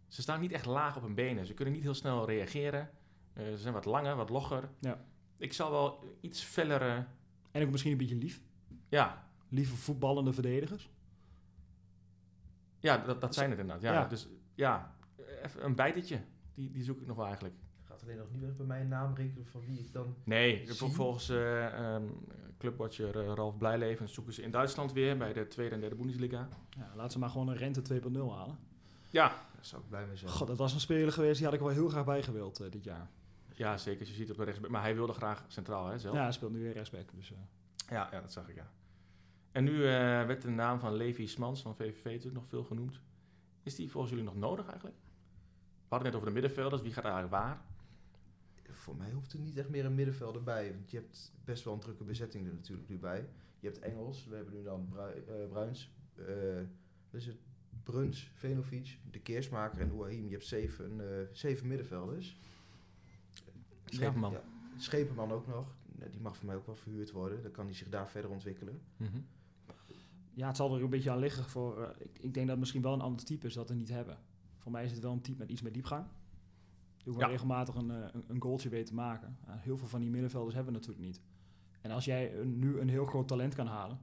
Ze staan niet echt laag op hun benen. Ze kunnen niet heel snel reageren. Uh, ze zijn wat langer, wat logger. Ja. Ik zou wel iets fellere... En ook misschien een beetje lief. Ja. Lieve voetballende verdedigers. Ja, dat, dat zijn het inderdaad. Ja, ja. Dus ja, even een bijtetje. Die, die zoek ik nog wel eigenlijk. Gaat alleen nog niet meer bij mijn naam rekenen van wie ik dan Nee, zie. Volgens uh, um, clubwatcher uh, Ralf Blijleven zoeken ze in Duitsland weer bij de tweede en derde Bundesliga. Ja, laat ze maar gewoon een rente twee punt nul halen. Ja. Daar zou ik blij mee zijn. God, dat was een speler geweest, die had ik wel heel graag bij gewild uh, dit jaar. Ja, zeker. Je ziet het op de rechtsback. Maar hij wilde graag centraal, hè, zelf. Ja, hij speelt nu weer rechtsback. Dus, uh... ja, ja, dat zag ik, ja. En nu uh, werd de naam van Levi Smans van V V V natuurlijk nog veel genoemd. Is die volgens jullie nog nodig eigenlijk? We hadden het net over de middenvelders. Wie gaat eigenlijk waar? Voor mij hoeft er niet echt meer een middenvelder bij. Want je hebt best wel een drukke bezetting er natuurlijk nu bij. Je hebt Engels. We hebben nu dan Brui- uh, Bruins. Uh, dus het Bruns, Vinović, de Keersmaker en Ouahim. Je hebt zeven, uh, zeven middenvelders. Schepenman. Ja, ja. Schepenman ook nog. Die mag voor mij ook wel verhuurd worden. Dan kan hij zich daar verder ontwikkelen. Mm-hmm. Ja, het zal er een beetje aan liggen. Voor, uh, ik, ik denk dat het misschien wel een ander type is dat we niet hebben. Voor mij is het wel een type met iets meer diepgang. Die ook ja. regelmatig een, uh, een goaltje weet te maken. Uh, heel veel van die middenvelders hebben we natuurlijk niet. En als jij een, nu een heel groot talent kan halen,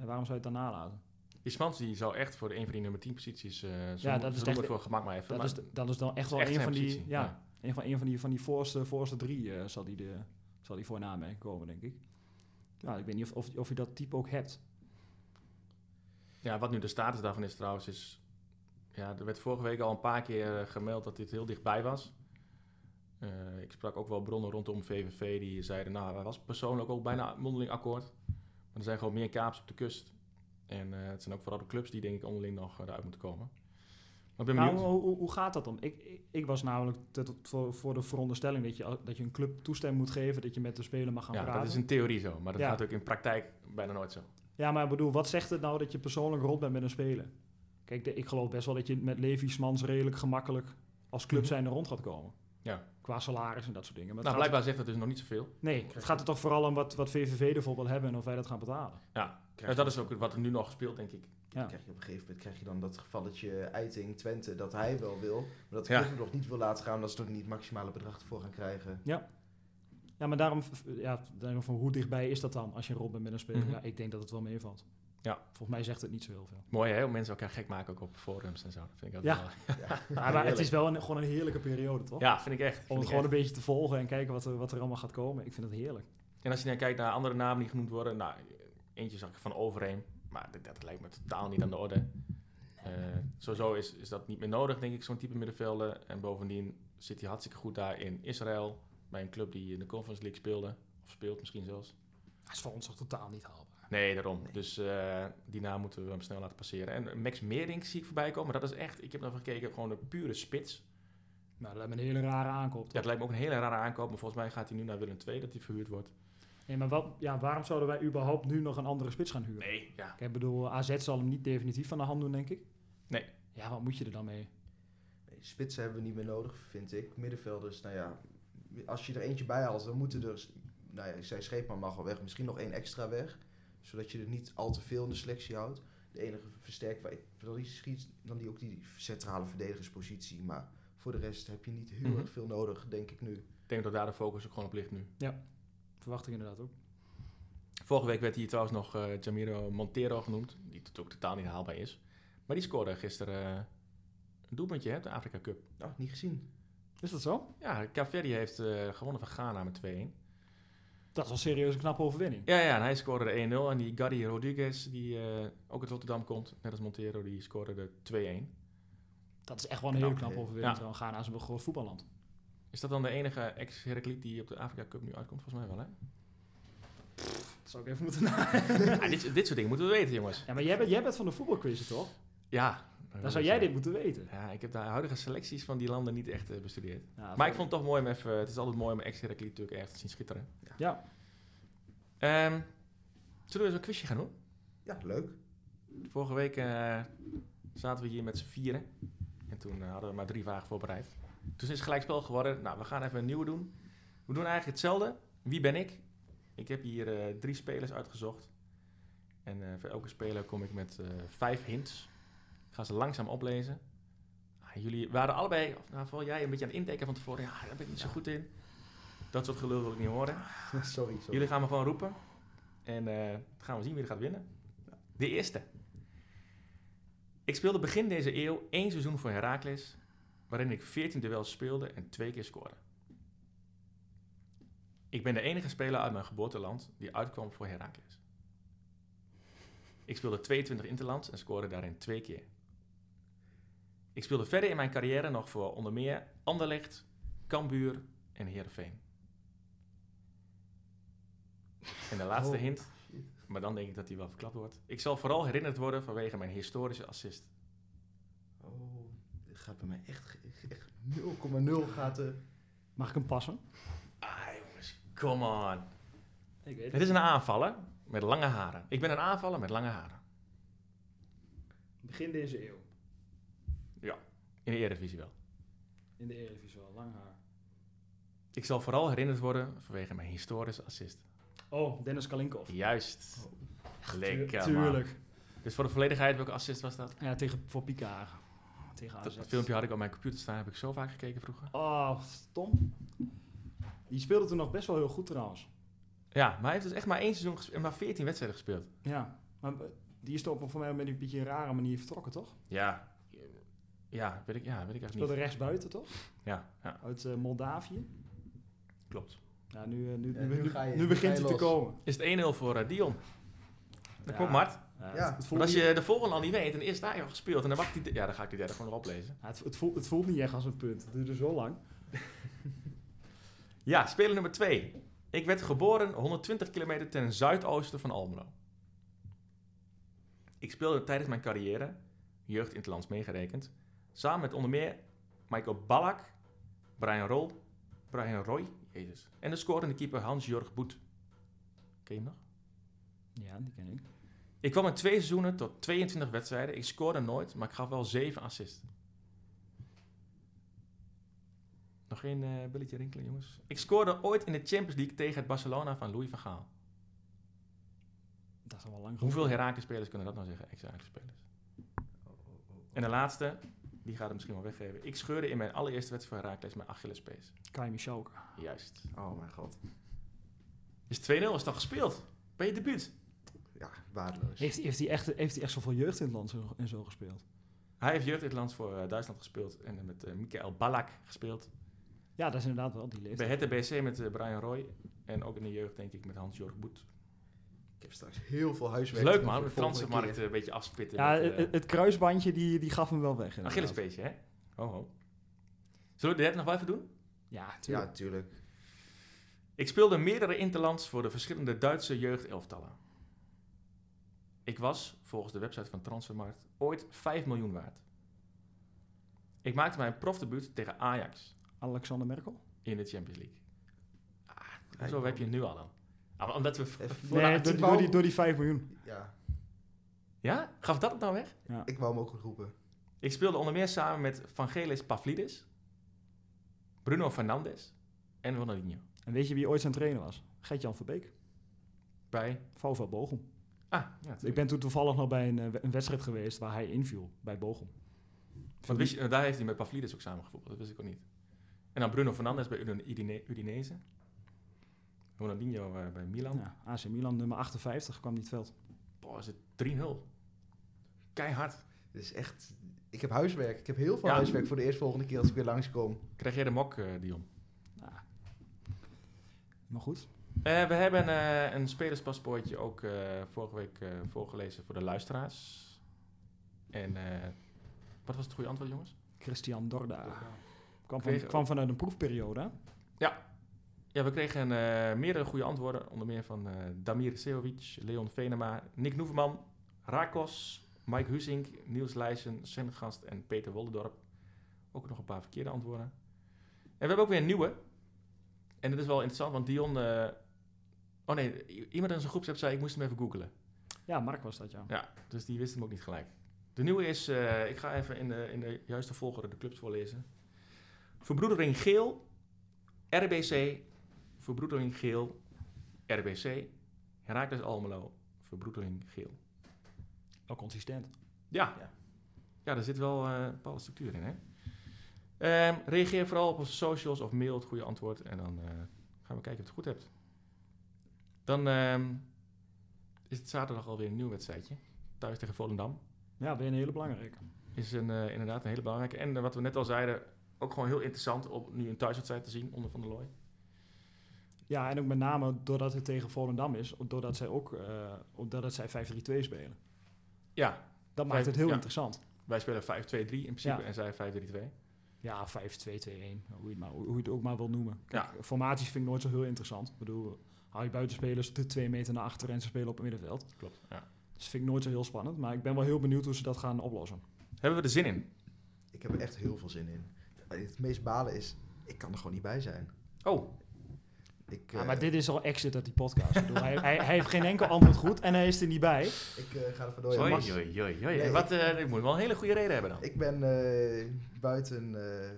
uh, waarom zou je het dan nalaten? Die Smans die zou echt voor de een van die nummer tien posities... Uh, ja, dat is echt... Voor gemak maar even. Dat, maar, is, dat is dan echt wel echt een, van die, ja, ja. een van die... Een van die, van die voorste, voorste drie uh, zal die de... zal die voor in aanmerking komen, denk ik. Nou, ik weet niet of, of, of je dat type ook hebt. Ja, wat nu de status daarvan is trouwens, is... Ja, er werd vorige week al een paar keer gemeld dat dit heel dichtbij was. Uh, ik sprak ook wel bronnen rondom V V V die zeiden... Nou, dat was persoonlijk ook bijna mondeling akkoord. Maar er zijn gewoon meer kaaps op de kust. En uh, het zijn ook vooral de clubs die denk ik onderling nog uh, eruit moeten komen. Maar ben nou, hoe, hoe gaat dat dan? Ik, ik, ik was namelijk te, te, voor, voor de veronderstelling dat je, dat je een club toestemming moet geven, dat je met de speler mag gaan ja, praten. Ja, dat is in theorie zo, maar dat ja. gaat ook in praktijk bijna nooit zo. Ja, maar ik bedoel, wat zegt het nou dat je persoonlijk rond bent met een speler? Kijk, de, ik geloof best wel dat je met Levi Smans redelijk gemakkelijk als club zijn er rond gaat komen. Ja. Qua salaris en dat soort dingen. Maar nou, blijkbaar het, zegt dat dus nog niet zoveel. Nee, het gaat er toch vooral om wat, wat V V V bijvoorbeeld hebben en of wij dat gaan betalen. Ja, dus dat is ook wat er nu nog speelt, denk ik. Ja. Krijg je op een gegeven moment krijg je dan dat gevalletje Eiting, Twente, dat hij wel wil, maar dat de ja. club nog niet wil laten gaan, dat ze toch niet het maximale bedrag ervoor gaan krijgen. Ja, ja maar daarom, ja, daarom van hoe dichtbij is dat dan als je rond bent met een speler? Mm-hmm. Ja, ik denk dat het wel meevalt. Ja. Volgens mij zegt het niet zo heel veel. Mooi hè, om mensen elkaar gek maken ook op forums en zo. Dat vind ik ook ja. wel. Ja. Ja, maar het is wel een, gewoon een heerlijke periode, toch? Ja, vind ik echt. Vind om ik gewoon echt. Een beetje te volgen en kijken wat er, wat er allemaal gaat komen. Ik vind het heerlijk. En als je dan kijkt naar andere namen die genoemd worden, nou, eentje zag ik van Overeem. Maar dat, dat lijkt me totaal niet aan de orde. Uh, sowieso is, is dat niet meer nodig, denk ik, zo'n type middenvelden. En bovendien zit hij hartstikke goed daar in Israël. Bij een club die in de Conference League speelde. Of speelt misschien zelfs. Dat is voor ons toch totaal niet haalbaar? Nee, daarom. Nee. Dus uh, die naam moeten we hem snel laten passeren. En Max Meerdink zie ik voorbij komen. Dat is echt, ik heb nog gekeken, gewoon een pure spits. Nou, dat lijkt me een hele rare aankoop. Ja, dat lijkt me ook een hele rare aankoop. Maar volgens mij gaat hij nu naar Willem twee, dat hij verhuurd wordt. Nee, maar wat, ja, waarom zouden wij überhaupt nu nog een andere spits gaan huren? Nee, ja. Ik bedoel, A Z zal hem niet definitief van de hand doen, denk ik. Nee. Ja, wat moet je er dan mee? Nee, spitsen hebben we niet meer nodig, vind ik. Middenvelders, nou ja, als je er eentje bij haalt, dan moeten er... Nou ja, ik zei Scheepman mag al weg, misschien nog één extra weg. zodat je er niet al te veel in de selectie houdt. De enige versterking waar ik dan die schiet, dan die ook die centrale verdedigerspositie. Maar voor de rest heb je niet heel mm-hmm. erg veel nodig, denk ik nu. Ik denk dat daar de focus ook gewoon op ligt nu. Ja, verwacht ik inderdaad ook. Vorige week werd hier trouwens nog uh, Jamiro Montero genoemd, die natuurlijk totaal niet haalbaar is. Maar die scoorde gisteren uh, een doelpuntje hè, de Afrika Cup. Nou, oh, niet gezien. Is dat zo? Ja, Cape Verde heeft uh, gewonnen van Ghana met twee-een. Dat is wel serieus een knappe overwinning. Ja, ja, en hij scoorde de één-nul. En die Gadi Rodriguez, die uh, ook uit Rotterdam komt, net als Montero, die scoorde de twee-een. Dat is echt wel een knap, heel knappe overwinning. Ja. Ghana is een groot voetballand. Is dat dan de enige ex-Heracliet die op de Afrika Cup nu uitkomt? Volgens mij wel, hè? Pff, dat zou ik even moeten ja, dit, dit soort dingen moeten we weten, jongens. Ja, maar jij bent, jij bent van de voetbalquizzen, toch? Ja. Dan zou jij dit moeten weten. Ja, ik heb de huidige selecties van die landen niet echt uh, bestudeerd. Ja, maar ik vond het toch mooi om even... Het is altijd mooi om ex-Heracliet natuurlijk ergens te zien schitteren. Ja. ja. Um, zullen we eens een quizje gaan doen? Ja, leuk. Vorige week uh, zaten we hier met z'n vieren. En toen uh, hadden we maar drie vragen voorbereid. Toen is het gelijkspel geworden. Nou, we gaan even een nieuwe doen. We doen eigenlijk hetzelfde. Wie ben ik? Ik heb hier uh, drie spelers uitgezocht. En uh, voor elke speler kom ik met uh, vijf hints. Ik ga ze langzaam oplezen. Ah, jullie waren allebei, of nou, vooral jij, een beetje aan het indenken van tevoren. Ja, daar ben ik niet zo goed in. Dat soort gelul wil ik niet horen. sorry, sorry. Jullie gaan me gewoon roepen. En uh, dan gaan we zien wie er gaat winnen. De eerste. Ik speelde begin deze eeuw één seizoen voor Heracles, waarin ik veertien duels speelde en twee keer scoorde. Ik ben de enige speler uit mijn geboorteland die uitkwam voor Heracles. Ik speelde tweeëntwintig interlands en scoorde daarin twee keer. Ik speelde verder in mijn carrière nog voor onder meer Anderlecht, Cambuur en Heerenveen. En de laatste oh, hint, shit. Maar dan denk ik dat die wel verklapt wordt. Ik zal vooral herinnerd worden vanwege mijn historische assist. Oh, dit gaat bij mij echt, echt nul komma nul gaat de... Mag ik hem passen? Ah jongens, come on. Ik weet het. Het is een aanvaller met lange haren. Ik ben een aanvaller met lange haren. Begin deze eeuw. Ja, in de Eredivisie wel. In de Eredivisie wel, lang haar. Ik zal vooral herinnerd worden vanwege mijn historische assist. Oh, Dennis Kalinkov. Juist. Oh. Lekker, tu- Tuurlijk. Man. Dus voor de volledigheid, welke assist was dat? Ja, tegen, voor Piekenhagen. Tegen A Z. Dat, dat filmpje had ik op mijn computer staan, heb ik zo vaak gekeken vroeger. Oh, stom. Die speelde toen nog best wel heel goed trouwens. Ja, maar hij heeft dus echt maar één seizoen gespeeld, maar veertien wedstrijden gespeeld. Ja, maar die is toch voor mij met een beetje een rare manier vertrokken, toch? Ja. Ja, weet ik, ja, weet ik echt niet. Speelde rechtsbuiten, toch? Ja. ja. Uit uh, Moldavië. Klopt. Ja, nu, uh, nu, ja, nu, nu, ga je, nu begint hij te komen. Is het één-nul voor uh, Dion? Dat ja. komt, Mart. Ja. Ja. Het voelt als je de volgende al niet weet en eerst daar je al gespeeld en dan wacht die... Ja, dan ga ik die derde gewoon nog oplezen. Ja, het, het, voelt, het voelt niet echt als een punt. Het duurde zo lang. Ja, speler nummer twee. Ik werd geboren honderdtwintig kilometer ten zuidoosten van Almelo. Ik speelde tijdens mijn carrière, jeugd in het land meegerekend, samen met onder meer Michael Ballack, Brian Roy, Brian Roy Jezus, en de scorende keeper Hans-Jörg Boet. Ken je hem nog? Ja, die ken ik. Ik kwam in twee seizoenen tot tweeëntwintig wedstrijden. Ik scoorde nooit, maar ik gaf wel zeven assists. Nog geen uh, belletje rinkelen, jongens. Ik scoorde ooit in de Champions League tegen het Barcelona van Louis van Gaal. Dat is al wel lang. Hoeveel Heracles-spelers kunnen dat nou zeggen? Ex-Heracles-spelers. Oh, oh, oh. En de laatste... Die gaat hem misschien wel weggeven. Ik scheurde in mijn allereerste wedstrijd voor Heracles mijn Achillespees. Kai Michalka. Juist. Oh mijn god. Is twee-nul, is dat gespeeld? Bij je debuut? Ja, waardeloos. Heeft, heeft hij echt, heeft hij echt zoveel jeugd in het land zo, en zo gespeeld? Hij heeft jeugd in het land voor uh, Duitsland gespeeld en met uh, Michael Ballack gespeeld. Ja, dat is inderdaad wel die leeftijd. Bij het B C met uh, Brian Roy en ook in de jeugd denk ik met Hans-Jörg Boet. Ik heb straks heel veel huiswerk. Leuk man, de Franse markt een beetje afspitten. Ja, met, uh, het, het kruisbandje die, die gaf hem wel weg. Achillespeesje, hè? Ho, ho. Zullen we dit nog wel even doen? Ja, tuurlijk. Ja, tuurlijk. Ik speelde meerdere interlands voor de verschillende Duitse jeugdelftallen. Ik was, volgens de website van Transfermarkt, ooit vijf miljoen waard. Ik maakte mijn profdebuut tegen Ajax. Alexander Merkel? In de Champions League. Ah, zo heb je het nu al dan. Ah, omdat we v- nee, door, door, die, door die vijf miljoen. Ja. Ja? Gaf dat het nou weg? Ja. Ik wou hem ook goed roepen. Ik speelde onder meer samen met Vangelis Pavlidis, Bruno Fernandes en Ronaldinho. En weet je wie ooit zijn trainer was? Gert-Jan Verbeek. Bij? VfL Bochum. Ah, ja, ik ben toen toevallig nog bij een, een wedstrijd geweest waar hij inviel, bij Bochum. Van wist je, daar heeft hij met Pavlidis ook samengevoegd, dat wist ik ook niet. En dan Bruno Fernandes bij Udine, Udinese. Ronaldinho uh, bij Milan. Ja, A C Milan, nummer achtenvijftig, kwam niet veld. Boah, is het drie nul. Keihard. Dat is echt... Ik heb huiswerk. Ik heb heel veel ja, huiswerk voor de eerstvolgende keer als ik weer langskom. Krijg jij de mok, uh, Dion? Nou, maar goed. Uh, we hebben uh, een spelerspaspoortje ook uh, vorige week uh, voorgelezen voor de luisteraars. En uh, wat was het goede antwoord, jongens? Christian Dorda. Dorda. Kwam, van, kwam vanuit een proefperiode. Ja. Ja, we kregen uh, meerdere goede antwoorden. Onder meer van uh, Damir Seovic, Leon Venema, Nick Noeverman, Rakos, Mike Husing, Niels Leijsen, Sengast en Peter Woldendorp. Ook nog een paar verkeerde antwoorden. En we hebben ook weer een nieuwe. En dat is wel interessant, want Dion... Uh, oh nee, iemand in zijn groepsapp zei, ik moest hem even googlen. Ja, Mark was dat, ja. Ja, dus die wist hem ook niet gelijk. De nieuwe is, uh, ik ga even in de, in de juiste volgorde de clubs voorlezen. Verbroedering Geel, R B C... Verbroedering Geel, R B C, Heracles Almelo, Verbroedering Geel. Al consistent. Ja, ja. Ja, daar zit wel uh, een bepaalde structuur in, hè? Um, reageer vooral op onze socials of mail het goede antwoord en dan uh, gaan we kijken of je het goed hebt. Dan um, is het zaterdag alweer een nieuw wedstrijdje. Thuis tegen Volendam. Ja, weer een hele belangrijke. Is een, uh, inderdaad een hele belangrijke. En uh, wat we net al zeiden, ook gewoon heel interessant om nu een thuiswedstrijd te zien onder Van der Looy. Ja, en ook met name doordat het tegen Volendam is, doordat zij ook uh, doordat zij vijf drie twee spelen. Ja. Dat maakt vijf, het heel ja. interessant. Wij spelen vijf twee drie in principe ja. en zij vijf drie twee. Ja, vijf twee twee een, hoe, hoe je het ook maar wil noemen. Kijk, ja. Formaties vind ik nooit zo heel interessant. Ik bedoel, hou je buitenspelers de twee meter naar achter en ze spelen op het middenveld. Klopt, ja. Dus vind ik nooit zo heel spannend, maar ik ben wel heel benieuwd hoe ze dat gaan oplossen. Hebben we er zin in? Ik heb er echt heel veel zin in. Het meest balen is, ik kan er gewoon niet bij zijn. Oh, Ik, uh, ah, maar dit is al exit uit die podcast. Bedoel, hij, hij, hij heeft geen enkel antwoord goed en hij is er niet bij. Ik uh, ga er vandoor. Joi, joi, joi, joi. Nee, Wat, uh, ik moet wel een hele goede reden hebben dan. Ik ben uh, buiten, uh,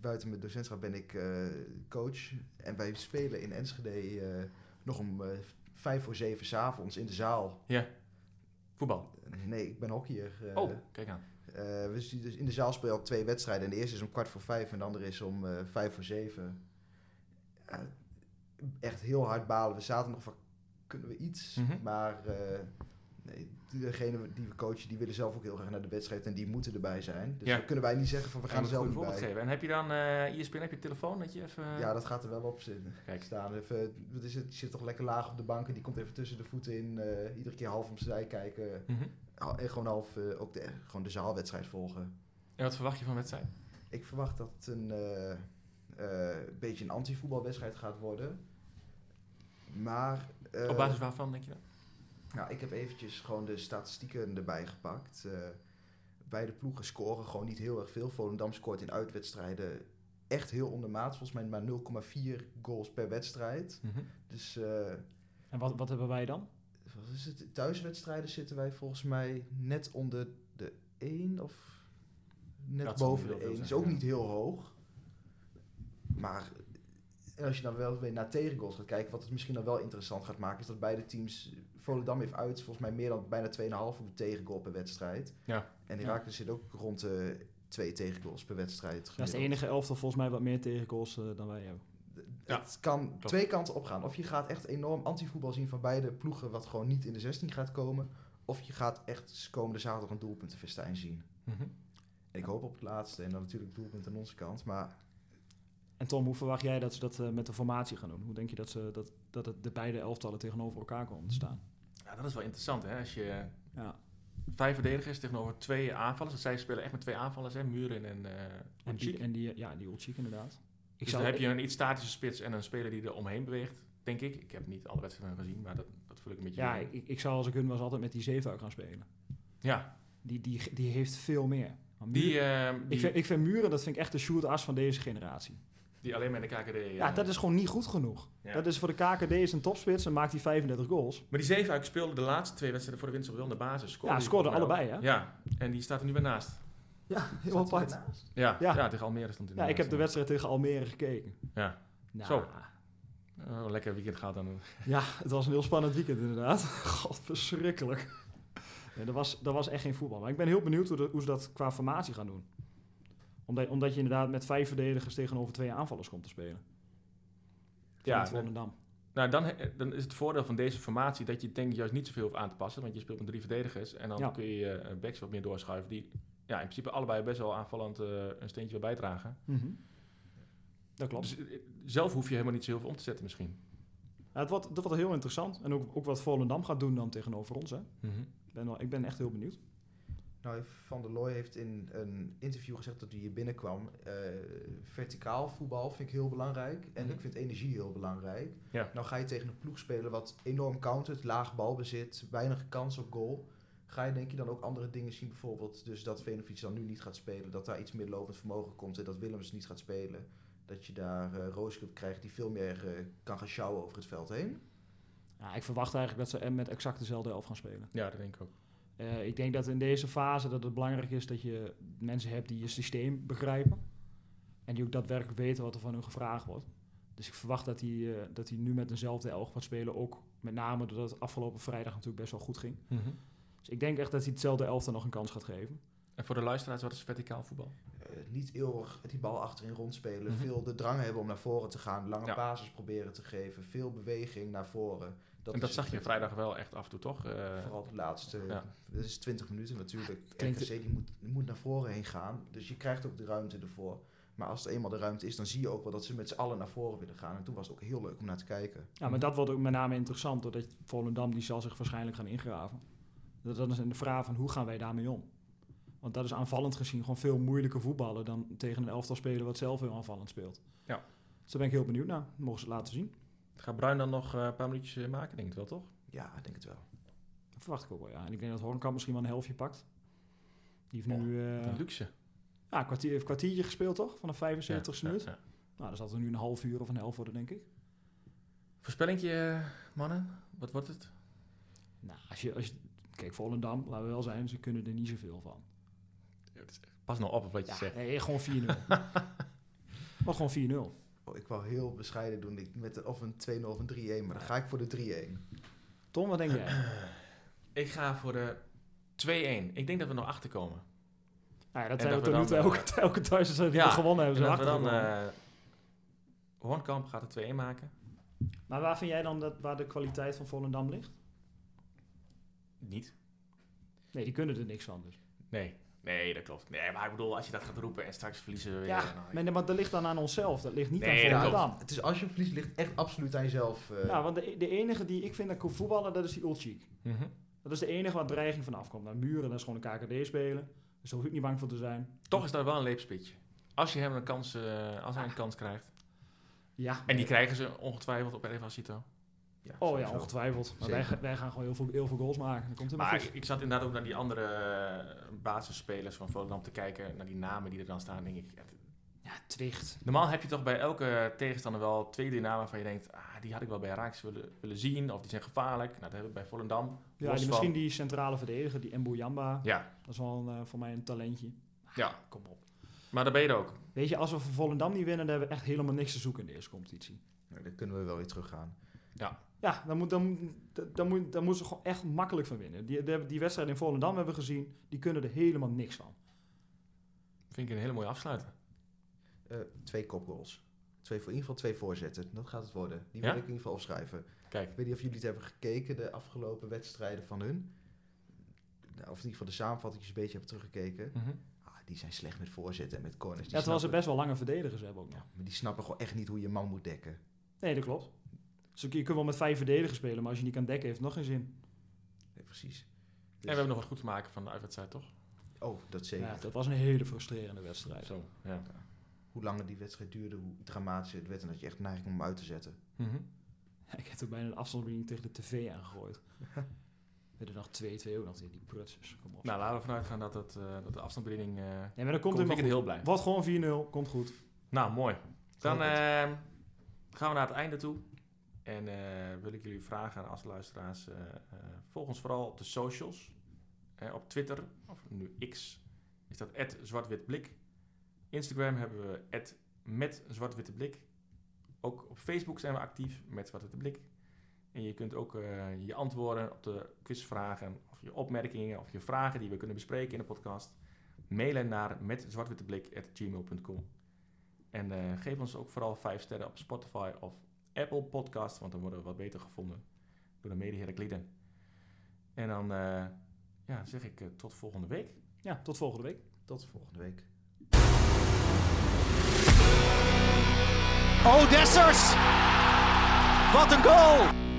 buiten mijn docentschap ben ik uh, coach. En wij spelen in Enschede uh, nog om uh, vijf voor zeven 's avonds in de zaal. Ja, voetbal? Nee, ik ben hockeyer. Uh, oh, kijk aan. Uh, dus in de zaal speel ik twee wedstrijden. En de eerste is om kwart voor vijf en de andere is om uh, vijf voor zeven. Uh, Echt heel hard balen. We zaten nog van, kunnen we iets? Mm-hmm. Maar uh, nee, degene die we coachen, die willen zelf ook heel graag naar de wedstrijd. En die moeten erbij zijn. Dus ja. dan kunnen wij niet zeggen van, we gaan er zelf niet bij. Geven. En heb je dan uh, I S P N, heb je telefoon? Dat je even... Ja, dat gaat er wel op zitten. Kijk. Staan. Even, wat is het? Die zit toch lekker laag op de banken. Die komt even tussen de voeten in. Uh, iedere keer half om zij kijken. Mm-hmm. En gewoon half uh, ook de, gewoon de zaalwedstrijd volgen. En wat verwacht je van wedstrijd? Ik verwacht dat een... Uh, Uh, een beetje een anti-voetbalwedstrijd gaat worden. Maar... Uh, Op basis waarvan, denk je dat? Nou, ik heb eventjes gewoon de statistieken erbij gepakt. Uh, beide ploegen scoren gewoon niet heel erg veel. Volendam scoort in uitwedstrijden echt heel ondermaats. Volgens mij maar nul komma vier goals per wedstrijd. Mm-hmm. Dus, uh, en wat, wat hebben wij dan? Wat is het? Thuiswedstrijden zitten wij volgens mij net onder de één of net dat boven de één. Dat is ook ja. niet heel hoog. Maar als je dan wel weer naar tegengoals gaat kijken, wat het misschien dan wel interessant gaat maken, is dat beide teams, Volendam heeft uit, volgens mij meer dan bijna twee komma vijf op de tegengoal per wedstrijd. Ja. En Heracles ja. zit ook rond de uh, twee tegengoals per wedstrijd. Gemiddeld. Dat is de enige elftal volgens mij wat meer tegengoals uh, dan wij hebben. Ja. Het kan Klopt. twee kanten op gaan. Of je gaat echt enorm antivoetbal zien van beide ploegen, wat gewoon niet in de zestien gaat komen. Of je gaat echt komende zaterdag een doelpuntenfestijn zien. Mm-hmm. En ik hoop op het laatste en dan natuurlijk doelpunt aan onze kant, maar... En Tom, hoe verwacht jij dat ze dat uh, met de formatie gaan doen? Hoe denk je dat, ze, dat, dat het de beide elftallen tegenover elkaar komen te staan? Ja, dat is wel interessant, hè? Als je ja. vijf verdedigers tegenover twee aanvallers... Zij spelen echt met twee aanvallers, hè? Muren en uh, en, die, en die, ja, die Ulchik inderdaad. Ik dus zou, dan heb je een iets statische spits en een speler die er omheen beweegt, denk ik. Ik heb niet alle wedstrijden gezien, maar dat, dat voel ik een beetje... Ja, ik, ik zou als ik hun was altijd met die Zeefuik gaan spelen. Ja. Die, die, die heeft veel meer. Die, uh, die... Ik, vind, ik vind Muren, dat vind ik echt de Sjoerd As van deze generatie. Die alleen maar in de K K D... Ja, ja, dat is gewoon niet goed genoeg. Ja. Dat is voor de K K D is een topspits en maakt hij vijfendertig goals. Maar die Zeefuik speelde de laatste twee wedstrijden voor de winst op wel in de basis. Scoorde ja, scoorde allebei, hè? Ja, en die staat er nu weer naast. Ja, heel apart. Ja, ja. ja, tegen Almere stond hij Ja, naast. Ik heb de wedstrijd tegen Almere gekeken. Ja, nou, zo. Oh, lekker weekend gehad dan. Ja, het was een heel spannend weekend inderdaad. God, verschrikkelijk. Nee, dat, was, dat was echt geen voetbal. Maar ik ben heel benieuwd hoe, de, hoe ze dat qua formatie gaan doen. Omdat, omdat je inderdaad met vijf verdedigers tegenover twee aanvallers komt te spelen. Ja, Volendam. Nou, dan, dan is het voordeel van deze formatie dat je denk ik juist niet zoveel hoeft aan te passen. Want je speelt met drie verdedigers en dan ja. kun je uh, backs wat meer doorschuiven. Die ja, in principe allebei best wel aanvallend uh, een steentje wil bijdragen. Mm-hmm. Dat klopt. Dus, zelf hoef je helemaal niet zo heel veel om te zetten misschien. Ja, het wordt, dat wordt heel interessant. En ook, ook wat Volendam gaat doen dan tegenover ons. Hè? Mm-hmm. Ben wel, ik ben echt heel benieuwd. Nou, Van der Looy heeft in een interview gezegd dat hij hier binnenkwam. Uh, verticaal voetbal vind ik heel belangrijk. En mm-hmm. ik vind energie heel belangrijk. Ja. Nou ga je tegen een ploeg spelen wat enorm countert, laag balbezit, weinig kans op goal. Ga je denk je dan ook andere dingen zien? Bijvoorbeeld dus dat Vinović dan nu niet gaat spelen. Dat daar iets meer lopend vermogen komt en dat Willems niet gaat spelen. Dat je daar uh, Rooscup krijgt die veel meer uh, kan gaan sjouwen over het veld heen. Ja, ik verwacht eigenlijk dat ze met exact dezelfde elf gaan spelen. Ja, dat denk ik ook. Uh, ik denk dat in deze fase dat het belangrijk is dat je mensen hebt die je systeem begrijpen. En die ook daadwerkelijk weten wat er van hun gevraagd wordt. Dus ik verwacht dat hij uh, dat hij nu met dezelfde elf gaat spelen. Ook met name doordat het afgelopen vrijdag natuurlijk best wel goed ging. Mm-hmm. Dus ik denk echt dat hij hetzelfde elf dan nog een kans gaat geven. En voor de luisteraars, wat is verticaal voetbal? Uh, niet eeuwig die bal achterin rondspelen. Mm-hmm. Veel de drang hebben om naar voren te gaan. Lange ja. passes proberen te geven. Veel beweging naar voren. Dat en dat zag je vrijdag wel echt af en toe, toch? Uh, Vooral de laatste. Ja. Dat is twintig minuten natuurlijk. R K C die moet, moet naar voren heen gaan. Dus je krijgt ook de ruimte ervoor. Maar als er eenmaal de ruimte is, dan zie je ook wel dat ze met z'n allen naar voren willen gaan. En toen was het ook heel leuk om naar te kijken. Ja, maar dat wordt ook met name interessant. Doordat Volendam die zal zich waarschijnlijk gaan ingraven. Dat is een vraag van hoe gaan wij daarmee om? Want dat is aanvallend gezien gewoon veel moeilijker voetballen dan tegen een elftal spelen wat zelf heel aanvallend speelt. Ja. Dus daar ben ik heel benieuwd naar. Dat mogen ze het laten zien. Gaat Bruijn dan nog een paar minuutjes maken, denk ik wel, toch? Ja, ik denk het wel. Dat verwacht ik ook wel, ja. En ik denk dat Hornkamp misschien wel een helftje pakt. Die heeft oh, nu... Uh, een luxe. Ja, een kwartier, kwartiertje gespeeld, toch? Van de vijfenzeventigste ja, minuut. Ja, ja. Nou, dan zal er nu een half uur of een helft worden, denk ik. Voorspellingje, mannen? Wat wordt het? Nou, als je... Als je kijk, Volendam, laten we wel zijn, ze kunnen er niet zoveel van. Ja, pas nou op op wat je ja, zegt. Nee, gewoon vier nul. Maar gewoon vier nul. Oh, ik wou heel bescheiden doen met een, of een twee nul of een drie een, maar dan ga ik voor de drie een. Tom, wat denk jij? Ik ga voor de twee een. Ik denk dat we nog achterkomen. Nou ja, dat en zijn dat we tot nu toe elke, elke thuiswedstrijd die ja, we gewonnen hebben. En dat we dan uh, Hornkamp gaat de twee een maken. Maar waar vind jij dan dat waar de kwaliteit van Volendam ligt? Niet. Nee, die kunnen er niks van dus. Nee. Nee, dat klopt. Nee, maar ik bedoel, als je dat gaat roepen en straks verliezen we weer... Ja, nou, maar dat ligt dan aan onszelf. Dat ligt niet nee, aan Volendam. Het is als je verliest, ligt echt absoluut aan jezelf. Uh... Ja, want de, de enige die ik vind dat kan voetballen, dat is die Ulchik. Mm-hmm. Dat is de enige waar dreiging van afkomt. Naar muren, dat is gewoon een K K D spelen. Dus daar hoef ik niet bang voor te zijn. Toch is dat wel een leepspitje. Als je hem een kans, uh, als hij ah. een kans krijgt. Ja. En die krijgen ze ongetwijfeld op Evasito. Ja, oh sowieso. Ja, ongetwijfeld. Maar wij, wij gaan gewoon heel veel, heel veel goals maken. Dan komt het maar maar ik, ik zat inderdaad ook naar die andere uh, basisspelers van Volendam te kijken. Naar die namen die er dan staan, denk ik. Ja, t- ja Twicht. Normaal heb je toch bij elke tegenstander wel twee, drie namen van je denkt... Ah, die had ik wel bij Heracles willen, willen zien. Of die zijn gevaarlijk. Nou, dat hebben we bij Volendam. Ja, die, misschien die centrale verdediger, die Mbuyamba. Ja. Dat is wel een, uh, voor mij een talentje. Ah, ja. Kom op. Maar daar ben je er ook. Weet je, als we van Volendam niet winnen, dan hebben we echt helemaal niks te zoeken in de eerste competitie. Ja, dan kunnen we wel weer teruggaan. Ja, ja daar moet, dan, dan moet, dan moet ze gewoon echt makkelijk van winnen. Die, die, die wedstrijd in Volendam hebben we gezien, die kunnen er helemaal niks van. Vind ik een hele mooie afsluiter. Uh, twee kopgoals. Twee, in ieder geval twee voorzetten. Dat gaat het worden. Die ja? wil ik in ieder geval opschrijven. Kijk. Ik weet niet of jullie het hebben gekeken, de afgelopen wedstrijden van hun. Nou, of in ieder geval de samenvattingjes een beetje hebben teruggekeken. Mm-hmm. Die zijn slecht met voorzetten en met corners. Die ja, terwijl ze best wel lange verdedigers hebben ook nog. Ja, maar die snappen gewoon echt niet hoe je man moet dekken. Nee, dat klopt. Dus je kunt wel met vijf verdedigers spelen, maar als je niet kan dekken, heeft het nog geen zin. Nee, precies. Dus en we hebben nog wat goed te maken van de uitwedstrijd, toch? Oh, dat zeker. Ja, dat was een hele frustrerende wedstrijd. Zo, ja. Ja. Hoe langer die wedstrijd duurde, hoe dramatischer het werd en dat je echt neiging om hem uit te zetten. Mm-hmm. Ja, ik heb er bijna een afstandsbediening tegen de tv aangegooid. We hebben er nog twee, twee ook nog die prutsers. Kom op. Nou, laten we vanuit gaan dat, het, uh, dat de afstandsbediening... Uh, ja, maar dan komt het heel blij. Wordt gewoon vier nul, komt goed. Nou, mooi. Dan uh, gaan we naar het einde toe. En uh, wil ik jullie vragen als luisteraars, uh, uh, volg ons vooral op de socials. Uh, op Twitter, of nu X, is dat at zwartwitblik. Instagram hebben we at met zwartwitteblik. Ook op Facebook zijn we actief met Zwart Witte Blik. En je kunt ook uh, je antwoorden op de quizvragen of je opmerkingen of je vragen die we kunnen bespreken in de podcast mailen naar met zwartwitteblik at gmail punt com. En uh, geef ons ook vooral vijf sterren op Spotify of Apple Podcast, want dan worden we wat beter gevonden door de mede-Herakliden. En dan uh, ja, zeg ik uh, tot volgende week. Ja, tot volgende week. Tot volgende week. Oh, Dessers! Wat een goal!